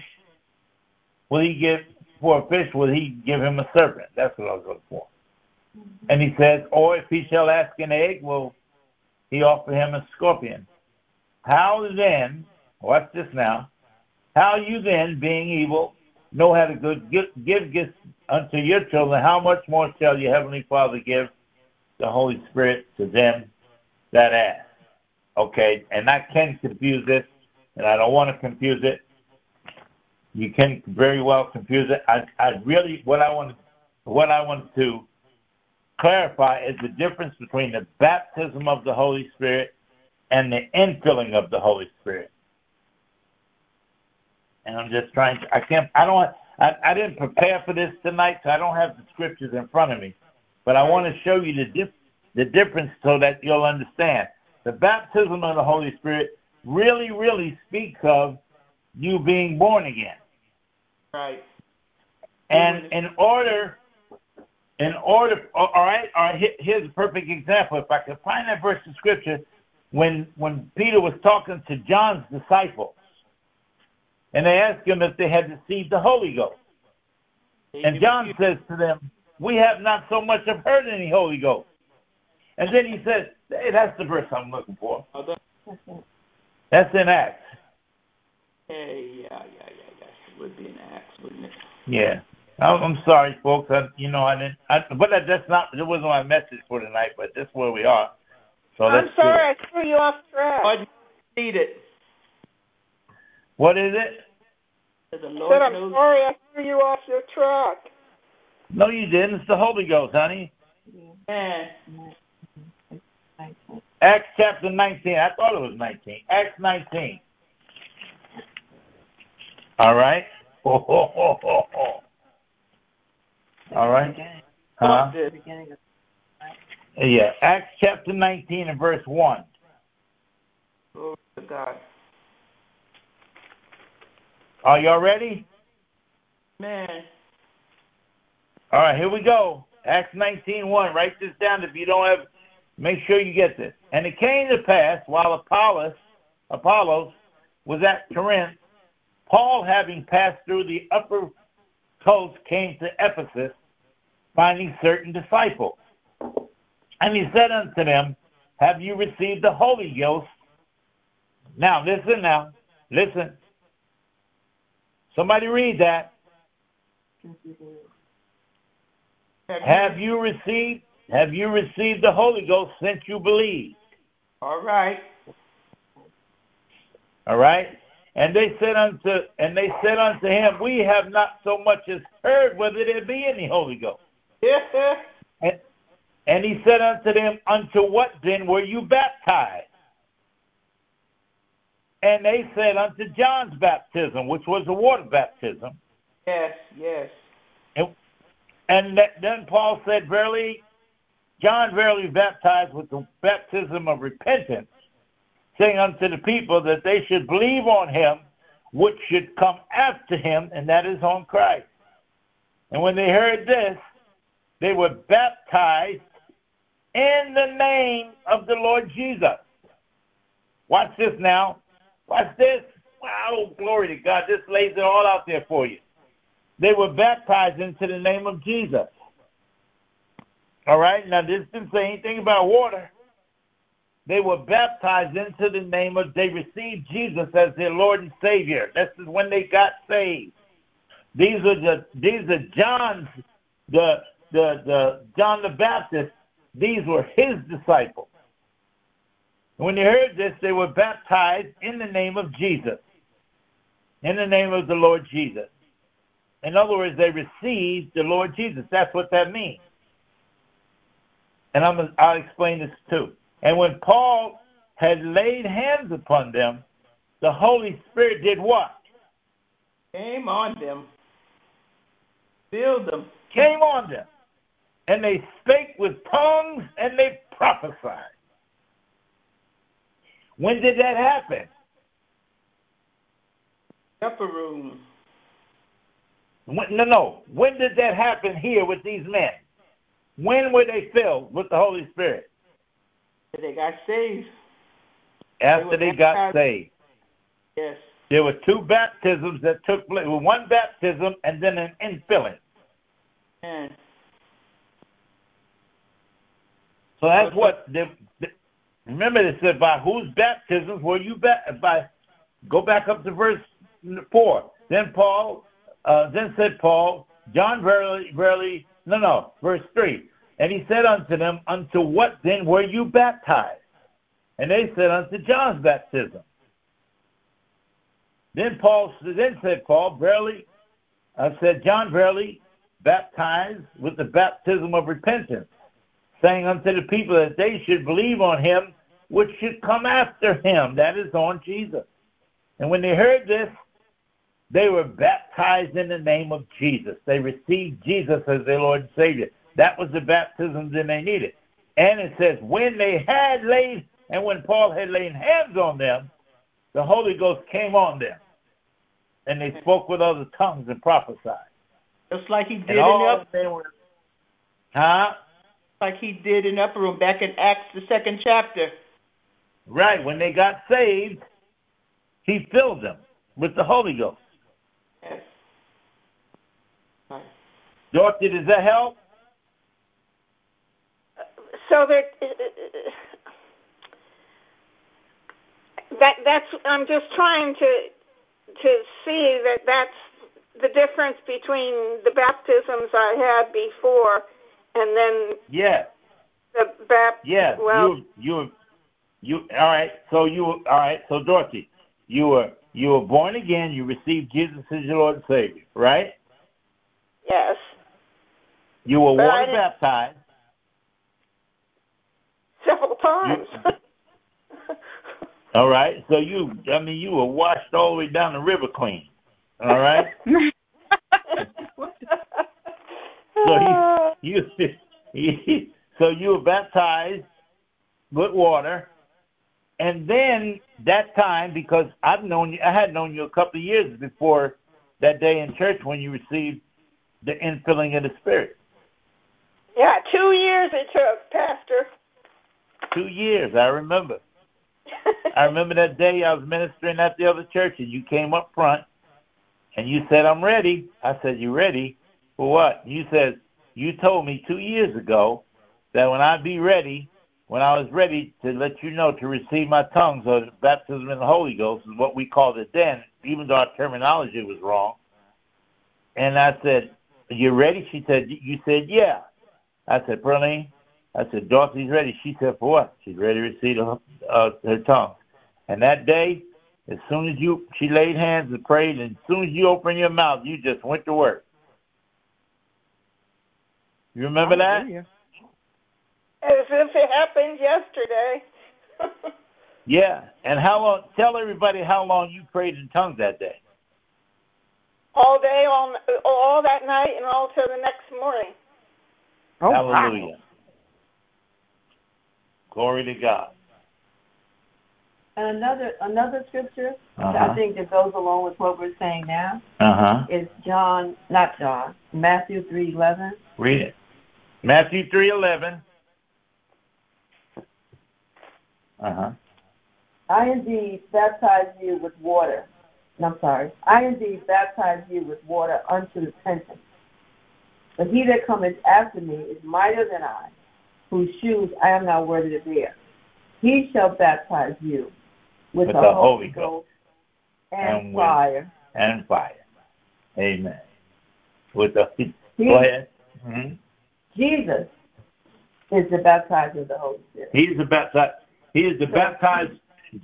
will he give for a fish, will he give him a serpent? That's what I was looking for. Mm-hmm. And he says, or if he shall ask an egg, will he offer him a scorpion? How then, watch this now, how you then, being evil, know how to good give, give gifts unto your children, how much more shall your Heavenly Father give the Holy Spirit to them that ask? Okay, and I can confuse this, and I don't want to confuse it. You can very well confuse it. I, I really, what I want, what I want to clarify is the difference between the baptism of the Holy Spirit and the infilling of the Holy Spirit. And I'm just trying to, I can't, I don't, I, I didn't prepare for this tonight, so I don't have the scriptures in front of me. But I want to show you the, dif- the difference so that you'll understand. The baptism of the Holy Spirit really, really speaks of you being born again. Right. And in order, in order, all right, all right, here's a perfect example. If I could find that verse of scripture, when, when Peter was talking to John's disciples, and they asked him if they had received the Holy Ghost. And John says to them, we have not so much as heard any Holy Ghost. And then he says, hey, that's the verse I'm looking for. That's in Acts. Hey, yeah, yeah, yeah. would be an axe, wouldn't it? Yeah. I'm sorry, folks. I, you know, I didn't. I, but that's not. It wasn't my message for tonight. But that's where we are. So I'm sorry, I threw you off track. I need it. What is it? The Lord I said, I'm knows. sorry, I threw you off your track. No, you didn't. It's the Holy Ghost, honey. Yeah. Acts chapter nineteen. I thought it was nineteen. Acts nineteen. All right. Ho, ho, ho, ho, ho. All right. Huh? Yeah. Acts chapter nineteen and verse one. Glory to God. Are y'all ready? Man. All right. Here we go. Acts nineteen one. Write this down if you don't have. Make sure you get this. And it came to pass while Apollos, Apollos was at Corinth, Paul, having passed through the upper coast, came to Ephesus, finding certain disciples. And he said unto them, have you received the Holy Ghost? Now, listen now. Listen. Somebody read that. Have you received have you received the Holy Ghost since you believed? All right. All right. And they said unto and they said unto him, we have not so much as heard whether there be any Holy Ghost. Yeah. And, and he said unto them, unto what then were you baptized? And they said unto John's baptism, which was the water baptism. Yes, yes. And, and that, then Paul said, verily, John verily baptized with the baptism of repentance, saying unto the people that they should believe on him which should come after him, and that is on Christ. And when they heard this, they were baptized in the name of the Lord Jesus. Watch this now. Watch this. Wow, glory to God. This lays it all out there for you. They were baptized into the name of Jesus. All right? Now, this didn't say anything about water. They were baptized into the name of, they received Jesus as their Lord and Savior. This is when they got saved. These are the, these are John's, the, the, the, John the Baptist. These were his disciples. When they heard this, they were baptized in the name of Jesus. In the name of the Lord Jesus. In other words, they received the Lord Jesus. That's what that means. And I'm, I'll explain this too. And when Paul had laid hands upon them, the Holy Spirit did what? Came on them. Filled them. Came on them. And they spake with tongues and they prophesied. When did that happen? Upper room. When, no, no. When did that happen here with these men? When were they filled with the Holy Spirit? They got saved. After they, they got saved. Yes. There were two baptisms that took place. One baptism and then an infilling. And so that's what. They, they, remember, they said, by whose baptisms were you baptized? By, go back up to verse four. Then Paul, uh, then said Paul, John verily, verily, no, no, verse three. And he said unto them, unto what then were you baptized? And they said, unto John's baptism. Then Paul then said, Paul, verily, I uh, said, John verily baptized with the baptism of repentance, saying unto the people that they should believe on him, which should come after him, that is on Jesus. And when they heard this, they were baptized in the name of Jesus. They received Jesus as their Lord and Savior. That was the baptism that they needed. And it says, when they had laid, and when Paul had laid hands on them, the Holy Ghost came on them. And they spoke with other tongues and prophesied. Just like he did in Upper Room. Huh? Like he did in Upper Room back in Acts, the second chapter. Right. When they got saved, he filled them with the Holy Ghost. Yes. Right. Dorothy, does that help? So that, that that's I'm just trying to to see that that's the difference between the baptisms I had before and then yeah. the baptism. Yeah, well, you, you, you, all right, so you, all right, so Dorothy, you were, you were born again, you received Jesus as your Lord and Savior, right? Yes. You were but water baptized. Several times. You, all right, so you, I mean, you were washed all the way down the river clean. All right. so you, you, you, so you were baptized with water, and then that time, because I've known you, I had known you a couple of years before that day in church when you received the infilling of the Spirit. Yeah, two years it took, Pastor. Two years, I remember. I remember that day I was ministering at the other church, and you came up front. And you said, I'm ready. I said, you ready? For what? You said, you told me two years ago that when I'd be ready, when I was ready to let you know to receive my tongues or the baptism in the Holy Ghost is what we called it then, even though our terminology was wrong. And I said, are you ready? She said, you said, yeah. I said, Pearlene, I said, Dorothy's ready. She said, for what? She's ready to receive her, uh, her tongue. And that day, as soon as you, she laid hands and prayed, and as soon as you opened your mouth, you just went to work. You remember that? As if it happened yesterday. Yeah, and how long, tell everybody how long you prayed in tongues that day. All day, all, all that night, and all till the next morning. Oh, hallelujah. Wow. Glory to God. And another another scripture uh-huh. that I think that goes along with what we're saying now uh-huh. is John, not John, Matthew three eleven. Read it. Matthew three eleven. Uh huh. I indeed baptize you with water. No, I'm sorry. I indeed baptize you with water unto repentance. But he that cometh after me is mightier than I, whose shoes I am not worthy to bear. He shall baptize you. With, with the, the Holy Ghost, Ghost and, and fire. And fire. Amen. With the Jesus, go ahead. Mm-hmm. Jesus is the baptizer of the Holy Spirit. He is the baptized. He is the baptized.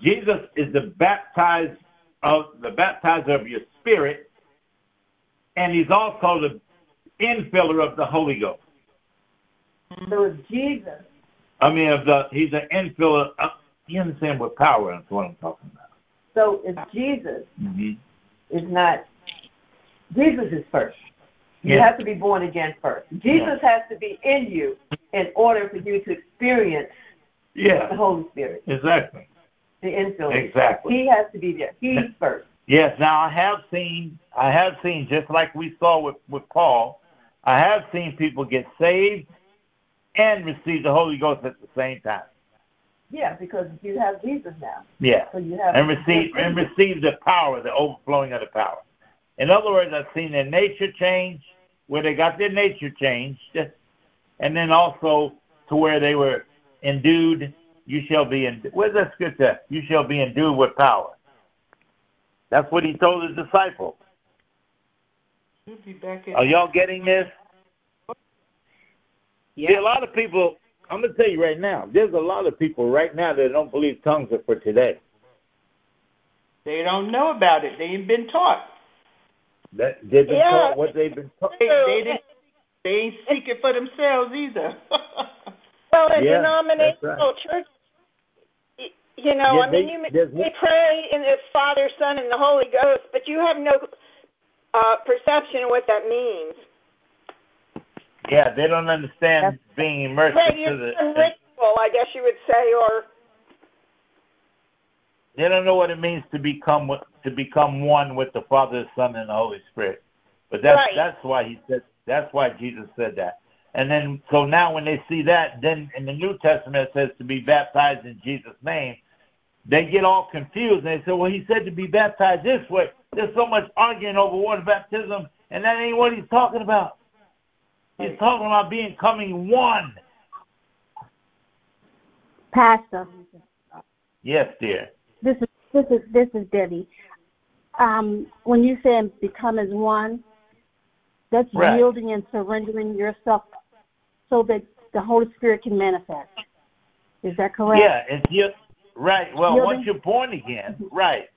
Jesus is the baptized of the baptizer of your spirit, and he's also the infiller of the Holy Ghost. So it's Jesus. I mean, of the, he's an infiller. Uh, you understand what power is, what I'm talking about. So if Jesus mm-hmm. is not, Jesus is first. You yeah. have to be born again first. Jesus yeah. has to be in you in order for you to experience yeah. the Holy Spirit. Exactly. The infiller. Exactly. He has to be there. He's first. Yes. Now I have seen, I have seen, just like we saw with, with Paul, I have seen people get saved and receive the Holy Ghost at the same time. Yeah, because you have Jesus now. Yeah, so you have and receive and receive the power, the overflowing of the power. In other words, I've seen their nature change, where they got their nature changed, and then also to where they were endued. You shall be endued. Where's that scripture? You shall be endued with power. That's what he told his disciples. Should be back in. Are y'all getting this? Yeah. See, a lot of people, I'm going to tell you right now, there's a lot of people right now that don't believe tongues are for today. They don't know about it. They ain't been taught. That, they've been yeah. taught what they've been taught. They, they, didn't, they ain't seek it for themselves either. Well, in yeah, denominational right. church, you know, yeah, I mean, they, you, they pray in the Father, Son, and the Holy Ghost, but you have no uh, perception of what that means. Yeah, they don't understand that's being immersed right, into the ritual, I guess you would say, or they don't know what it means to become to become one with the Father, the Son, and the Holy Spirit. But that's right. that's why he said that's why Jesus said that. And then so now when they see that, then in the New Testament it says to be baptized in Jesus' name. They get all confused and they say, well, he said to be baptized this way. There's so much arguing over water baptism, and that ain't what he's talking about. He's talking about being coming one. Pastor. Yes, dear. This is this is this is Debbie. Um, when you said become as one, That's right. Yielding and surrendering yourself so that the Holy Spirit can manifest. Is that correct? Yeah, it's you, right. Well, yielding. Once you're born again, mm-hmm. right.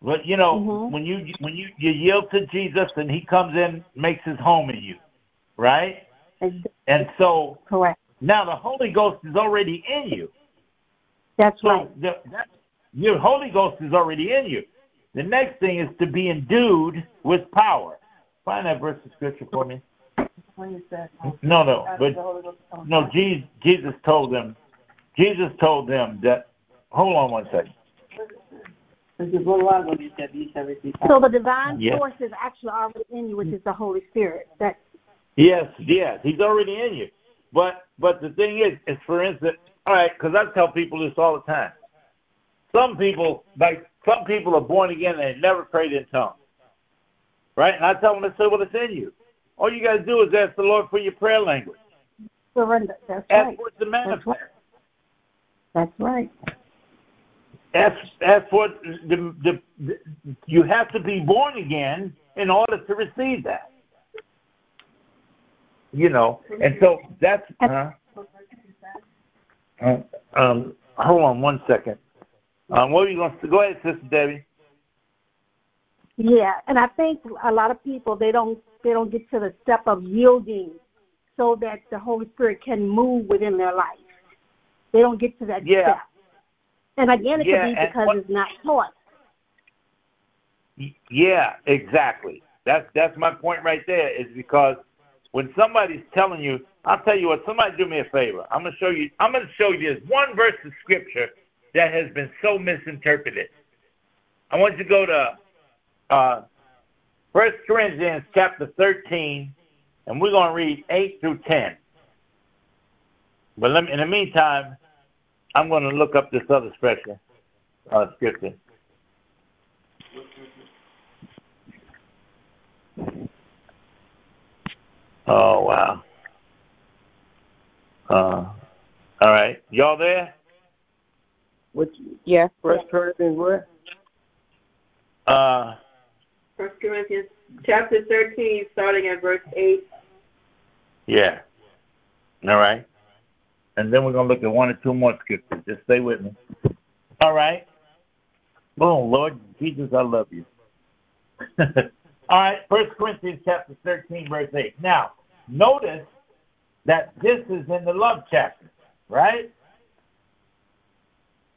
Well, you know, mm-hmm. when you when you, you yield to Jesus and he comes in, makes his home in you, right? Exactly. And so correct. Now the Holy Ghost is already in you. That's so right. The, that, your Holy Ghost is already in you. The next thing is to be endued with power. Find that verse of scripture for me. No, no, but no. Jesus told them. Jesus told them that. Hold on one second. So the divine yes. force is actually already in you, which is the Holy Spirit. That. Yes, yes, he's already in you. But but the thing is, is for instance, all right, because I tell people this all the time. Some people like some people are born again and they never prayed in tongues. Right? And I tell them, to say, well, it's in you. All you got to do is ask the Lord for your prayer language. Surrender. That's ask right. for it to manifest. That's right. Ask, ask for the, the, the, you have to be born again in order to receive that. You know, and so that's. Uh, uh, um, hold on one second. Um, what are you going to go ahead, Sister Debbie? Yeah, and I think a lot of people, they don't they don't get to the step of yielding so that the Holy Spirit can move within their life. They don't get to that yeah. step. And again, it yeah, could be because what, it's not taught. Yeah, exactly. That's that's my point right there, is because when somebody's telling you, I'll tell you what, somebody do me a favor. I'm gonna show you I'm gonna show you this one verse of scripture that has been so misinterpreted. I want you to go to Uh, First Corinthians chapter thirteen, and we're going to read eight through ten. But let me, in the meantime, I'm going to look up this other scripture. Uh, scripture. Oh wow! Uh, all right, y'all there? What? Yeah. First Corinthians what? Uh. First Corinthians chapter thirteen, starting at verse eight. Yeah. All right. And then we're going to look at one or two more scriptures. Just stay with me. All right. Boom, Lord Jesus, I love you. All right. First Corinthians chapter thirteen, verse eight. Now, notice that this is in the love chapter, right?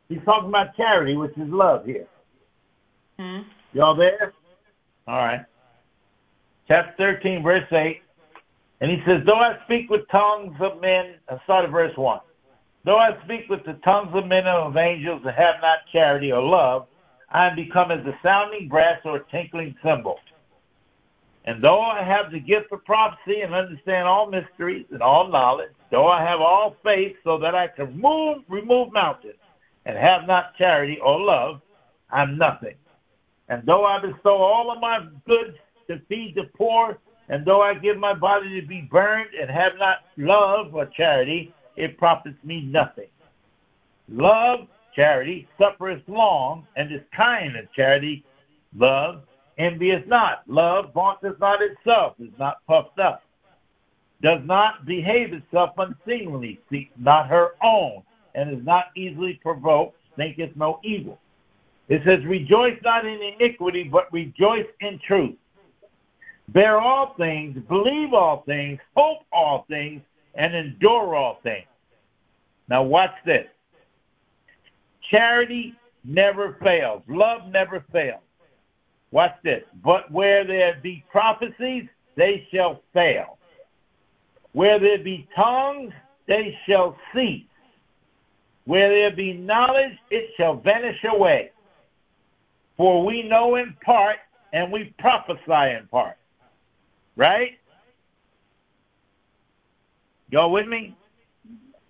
He's talking about charity, which is love here. Hmm. Y'all there? All right. Chapter thirteen, verse eight. And he says, though I speak with tongues of men, I started verse one. Though I speak with the tongues of men and of angels and have not charity or love, I am become as a sounding brass or a tinkling cymbal. And though I have the gift of prophecy and understand all mysteries and all knowledge, though I have all faith so that I can move, remove mountains and have not charity or love, I am nothing. And though I bestow all of my goods to feed the poor, and though I give my body to be burned and have not love or charity, it profits me nothing. Love, charity, suffereth long, and is kind of charity. Love, envieth not. Love, vaunteth not itself, is not puffed up, does not behave itself unseemly, seeks not her own, and is not easily provoked, thinketh no evil. It says, rejoice not in iniquity, but rejoice in truth. Bear all things, believe all things, hope all things, and endure all things. Now watch this. Charity never fails. Love never fails. Watch this. But where there be prophecies, they shall fail. Where there be tongues, they shall cease. Where there be knowledge, it shall vanish away. For we know in part, and we prophesy in part. Right? Y'all with me?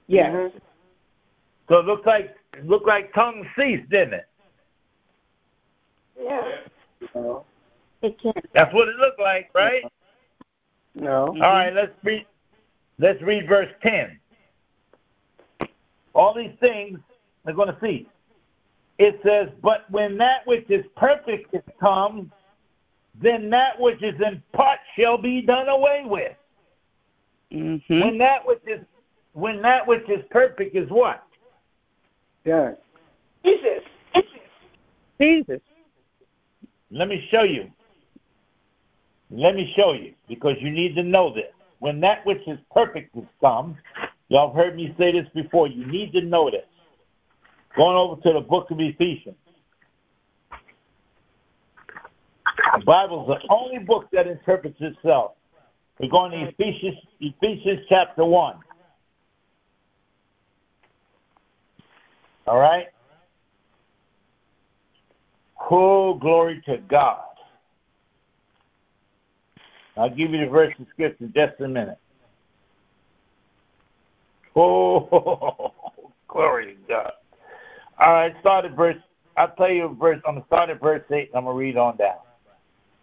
Yeah. Mm-hmm. So it looks like, looked like tongues ceased, didn't it? Yeah. No. It can't. That's what it looked like, right? No. All right, let's read, let's read verse ten. All these things are going to cease. It says, but when that which is perfect is come, then that which is in pot shall be done away with. Mm-hmm. When that which is when that which is perfect is what? Yes. Jesus. Jesus. Let me show you. Let me show you, because you need to know this. When that which is perfect is come, y'all have heard me say this before, you need to know this. Going over to the book of Ephesians. The Bible is the only book that interprets itself. We're going to Ephesians, Ephesians chapter one. All right? Oh, glory to God. I'll give you the verse of scripture in just a minute. Oh, glory to God. All right, start at verse, I'll tell you a verse, I'm going to start at verse eight, and I'm going to read on down.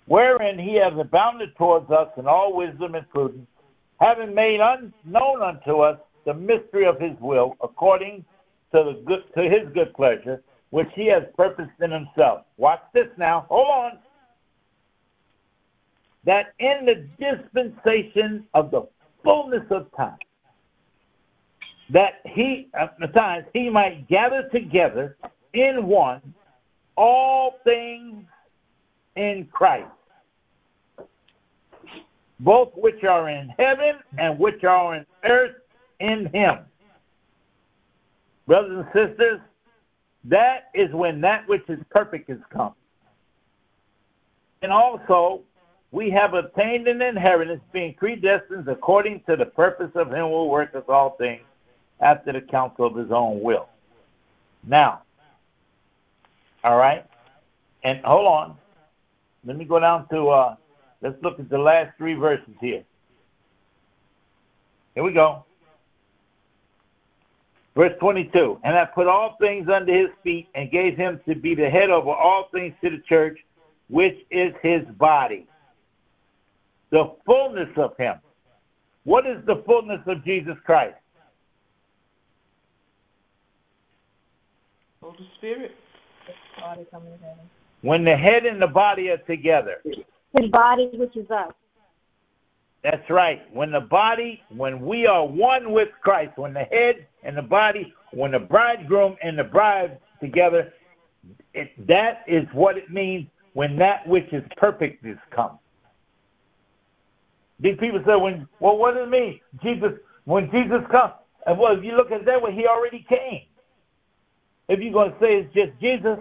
Wherein he hath abounded towards us in all wisdom and prudence, having made unknown unto us the mystery of his will, according to the good, to his good pleasure, which he has purposed in himself. Watch this now. Hold on. That in the dispensation of the fullness of time, that he, at the times, he might gather together in one all things in Christ, both which are in heaven and which are on earth in him. Brothers and sisters, that is when that which is perfect is come. And also, we have obtained an inheritance, being predestined according to the purpose of him who worketh all things after the counsel of his own will. Now, all right, and hold on. Let me go down to, uh, let's look at the last three verses here. Here we go. Verse twenty-two, and I put all things under his feet and gave him to be the head over all things to the church, which is his body, the fullness of him. What is the fullness of Jesus Christ? Holy Spirit. Body coming together. When the head and the body are together. The body, which is us. That's right. When the body, when we are one with Christ, when the head and the body, when the bridegroom and the bride together, it, that is what it means when that which is perfect is come. These people say, "When well, what does it mean? Jesus, when Jesus comes?" And well, if you look at that way, he already came. If you're going to say it's just Jesus,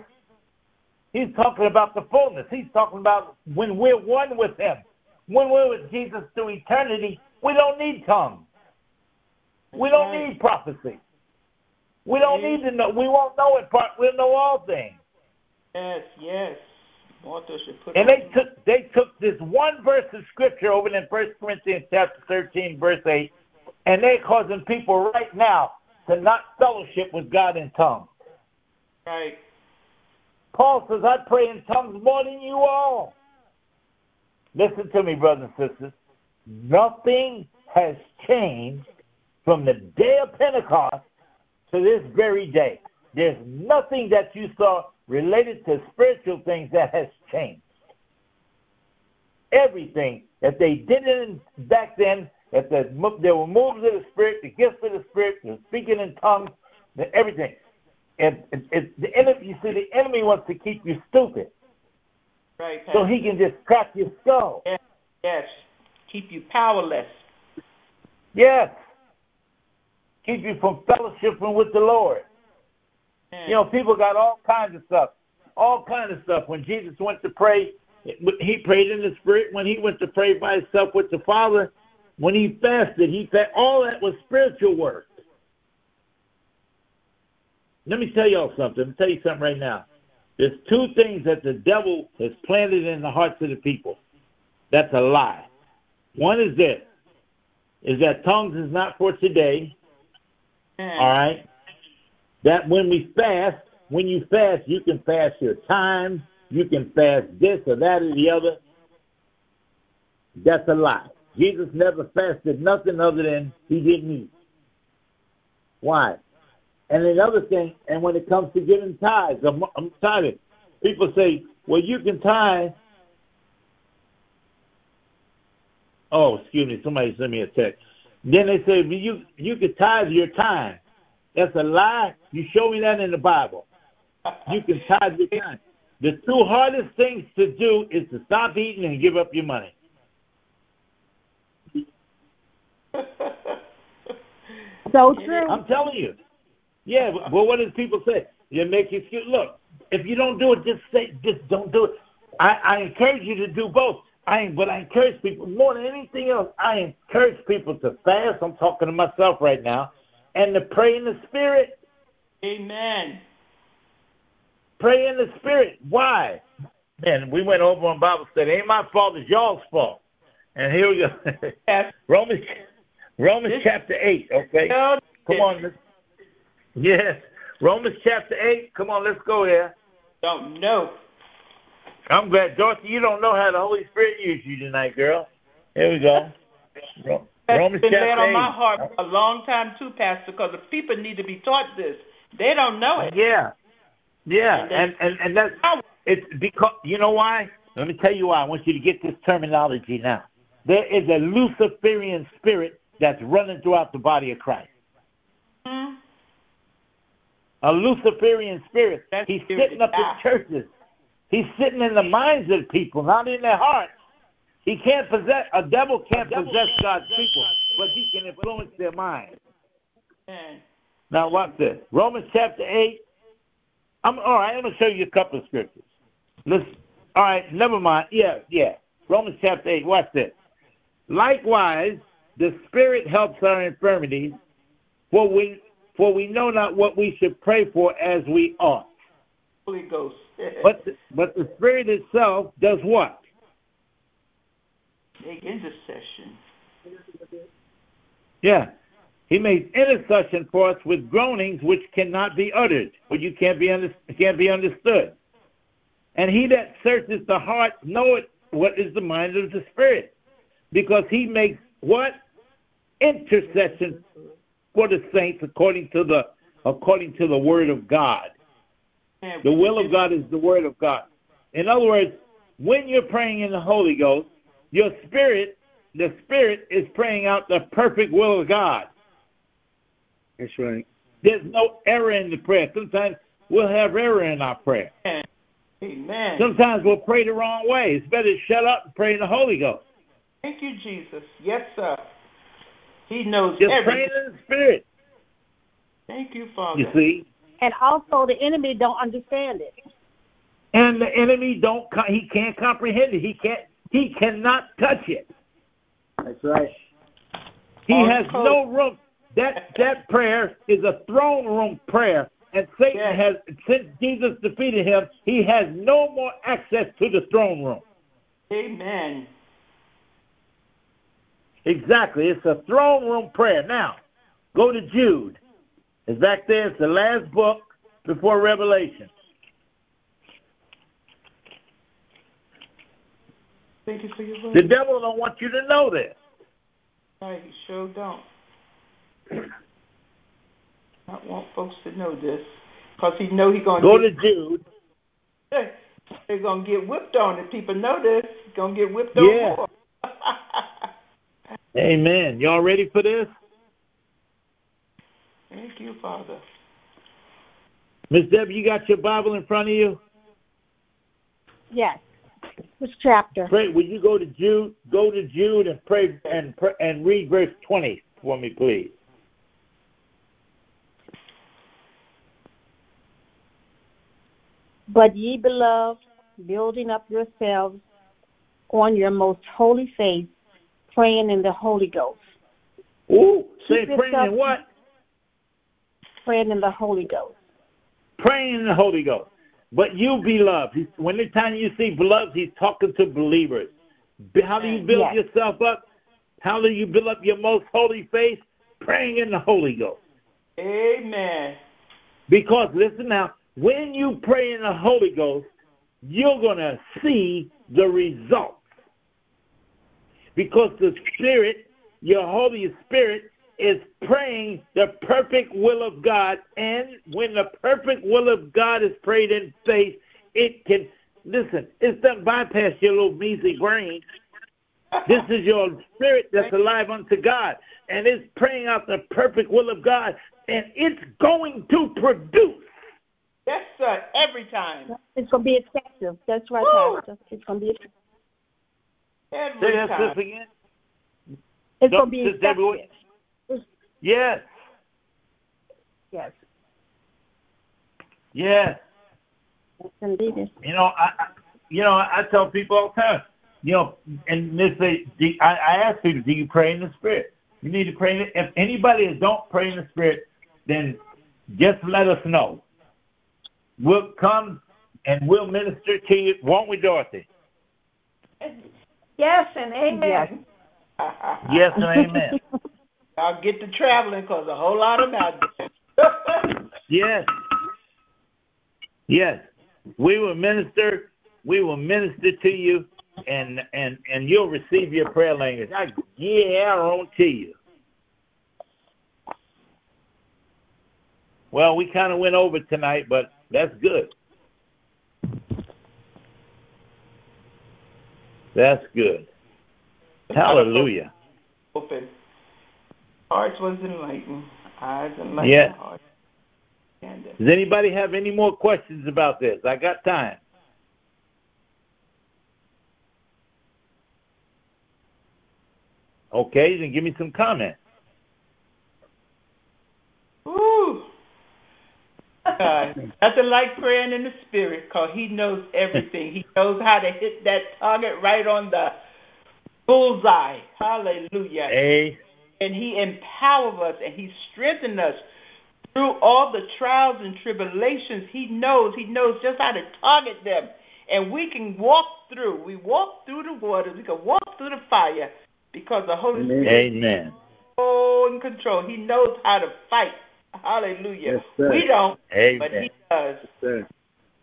he's talking about the fullness. He's talking about when we're one with him. When we're with Jesus through eternity, we don't need tongues. We don't need prophecy. We don't yes. need to know. We won't know it, but we'll know all things. Yes, yes. Put and they took, they took this one verse of scripture over in First Corinthians chapter thirteen, verse eight, and they're causing people right now to not fellowship with God in tongues. Right. Paul says, I pray in tongues more than you all. Listen to me, brothers and sisters. Nothing has changed from the day of Pentecost to this very day. There's nothing that you saw related to spiritual things that has changed. Everything that they did in, back then, that they were moved to the Spirit, the gifts of the Spirit, the speaking in tongues, the everything. And, and, and the enemy, you see, the enemy wants to keep you stupid, right? So he can just crack your skull. Yes, yes. Keep you powerless. Yes, keep you from fellowshipping with the Lord. Yes. You know, people got all kinds of stuff, all kinds of stuff. When Jesus went to pray, he prayed in the Spirit. When he went to pray by himself with the Father, when he fasted, he said all that was spiritual work. Let me tell y'all something. Let me tell you something right now. There's two things that the devil has planted in the hearts of the people. That's a lie. One is this, is that tongues is not for today, all right? That when we fast, when you fast, you can fast your time, you can fast this or that or the other. That's a lie. Jesus never fasted nothing other than he didn't eat. Why? And another thing, and when it comes to giving tithes, I'm, I'm tired of it. People say, well, you can tithe Oh, excuse me, somebody sent me a text. Then they say, well, you you can tithe your time. That's a lie. You show me that in the Bible. You can tithe your time. The two hardest things to do is to stop eating and give up your money. So true. I'm telling you. Yeah, well, what does people say? You make excuse. Look, if you don't do it, just say, just don't do it. I, I encourage you to do both. I but I encourage people more than anything else. I encourage people to fast. I'm talking to myself right now, and to pray in the Spirit. Amen. Pray in the Spirit. Why? Man, we went over on Bible study. It ain't my fault. It's y'all's fault. And here we go. Yes. Romans, Romans this, chapter eight. Okay. No, come on. Let's, yes. Romans chapter eight. Come on. Let's go here. Don't know. I'm glad, Dorothy, you don't know how the Holy Spirit used you tonight, girl. Here we go. Romans That's been laid on my heart for a long time, too, Pastor, because the people need to be taught this. They don't know it. Yeah. Yeah. And and, and that's it's because, you know why? Let me tell you why. I want you to get this terminology now. There is a Luciferian spirit that's running throughout the body of Christ. Mm-hmm. A Luciferian spirit. That's He's sitting up in churches. He's sitting in the minds of people, not in their hearts. He can't possess, a devil can't a devil possess can't God's possess people, God's but he can influence their minds. Amen. Now watch this. Romans chapter eight. I'm all right, I'm going to show you a couple of scriptures. Listen. All right, never mind. Yeah, yeah. Romans chapter eight, watch this. Likewise, the Spirit helps our infirmities, for we, for we know not what we should pray for as we ought. Holy Ghost. But the, but the Spirit itself does what? Make intercession. Yeah. He makes intercession for us with groanings which cannot be uttered, or you can't be, under, can't be understood. And he that searches the heart knoweth what is the mind of the Spirit, because he makes what? Intercession for the saints according to the according to the word of God. The will of God is the word of God. In other words, when you're praying in the Holy Ghost, your spirit, the Spirit is praying out the perfect will of God. That's right. There's no error in the prayer. Sometimes we'll have error in our prayer. Amen. Sometimes we'll pray the wrong way. It's better to shut up and pray in the Holy Ghost. Thank you, Jesus. Yes, sir. He knows everything. Just pray in the Spirit. Thank you, Father. You see? And also the enemy don't understand it. And the enemy don't, he can't comprehend it. He can't, he cannot touch it. That's right. He oh, has cold. no room. That that prayer is a throne room prayer. And Satan yes. has, since Jesus defeated him, he has no more access to the throne room. Amen. Exactly. It's a throne room prayer. Now, go to Jude. It's back there. It's the last book before Revelation. Thank you for your word. The devil don't want you to know this. Right, he sure don't. I want folks to know this, because he know he's going to go get, to Jude. They're going to get whipped on it. People know this. He's going to get whipped on yeah. more. Amen. Y'all ready for this? Thank you, Father. Miss Debbie, you got your Bible in front of you? Yes. Which chapter? Pray, would you go to Jude? Go to Jude and pray and and read verse twenty for me, please. But ye beloved, building up yourselves on your most holy faith, praying in the Holy Ghost. Ooh, say praying in what? Praying in the Holy Ghost. Praying in the Holy Ghost. But you, beloved, when the time you see beloved, he's talking to believers. How do you build yes. yourself up? How do you build up your most holy faith? Praying in the Holy Ghost. Amen. Because, listen now, when you pray in the Holy Ghost, you're going to see the results. Because the Spirit, your Holy Spirit, is praying the perfect will of God, and when the perfect will of God is prayed in faith, it can, listen, it doesn't bypass your little measly brain. This is your spirit that's alive unto God, and it's praying out the perfect will of God, and it's going to produce. Yes, sir, every time. It's going to be effective. That's right, Woo! Pastor. It's going to be effective. Every Say time. This again. It's Don't, going to be effective. It's, yes. Yes. Yes. You know, I, I you know, I tell people all the time, you know, and they say, do, I, I ask people, do you pray in the Spirit? You need to pray in the, if anybody don't pray in the Spirit, then just let us know. We'll come and we'll minister to you, won't we, Dorothy? Yes and amen. Yes, yes and amen. I'll get to traveling because a whole lot of them out there. Yes. Yes. We will minister. We will minister to you, and and, and you'll receive your prayer language. I guarantee you. Well, we kind of went over tonight, but that's good. That's good. Hallelujah. Open. Hearts was enlightened. Eyes enlightened. Yes. Hearts. Does anybody have any more questions about this? I got time. Okay, then give me some comments. Ooh. Uh, nothing like praying in the Spirit, because he knows everything. He knows how to hit that target right on the bullseye. Hallelujah. Hey. And he empowers us, and he strengthens us. Through all the trials and tribulations, he knows. He knows just how to target them. And we can walk through. We walk through the waters. We can walk through the fire because the Holy Amen. Spirit Amen. Is so in control. He knows how to fight. Hallelujah. Yes, sir. We don't, Amen. But he does. Yes, sir.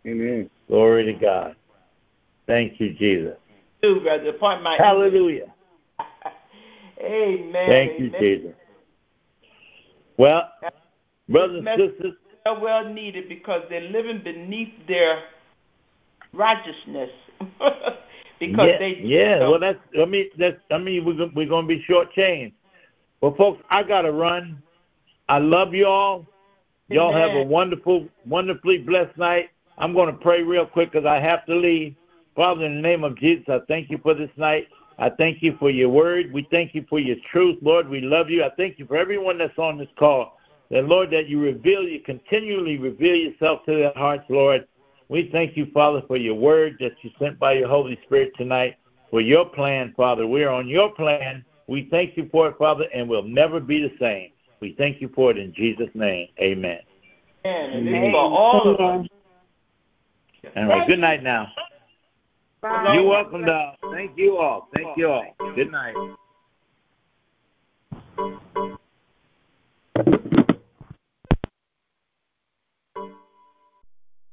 Amen. Glory to God. Thank you, Jesus. Thank you, brother. Upon my Hallelujah. Amen. Thank Amen. You, Jesus. Well, brothers and sisters, are well needed because they're living beneath their righteousness. because yeah, they yeah. Know. Well, that's I mean that's I mean we're we're going to be shortchanged. Well, folks, I gotta run. I love y'all. Y'all Amen. Have a wonderful, wonderfully blessed night. I'm going to pray real quick because I have to leave. Father, in the name of Jesus, I thank you for this night. I thank you for your word. We thank you for your truth, Lord. We love you. I thank you for everyone that's on this call. And Lord, that you reveal, you continually reveal yourself to their hearts, Lord. We thank you, Father, for your word that you sent by your Holy Spirit tonight, for your plan, Father. We are on your plan. We thank you for it, Father, and we'll never be the same. We thank you for it in Jesus' name. Amen. Amen. Amen. For all of us. All right, good night now. Bye. You're welcome, now. Thank you all. Thank you all. Good night.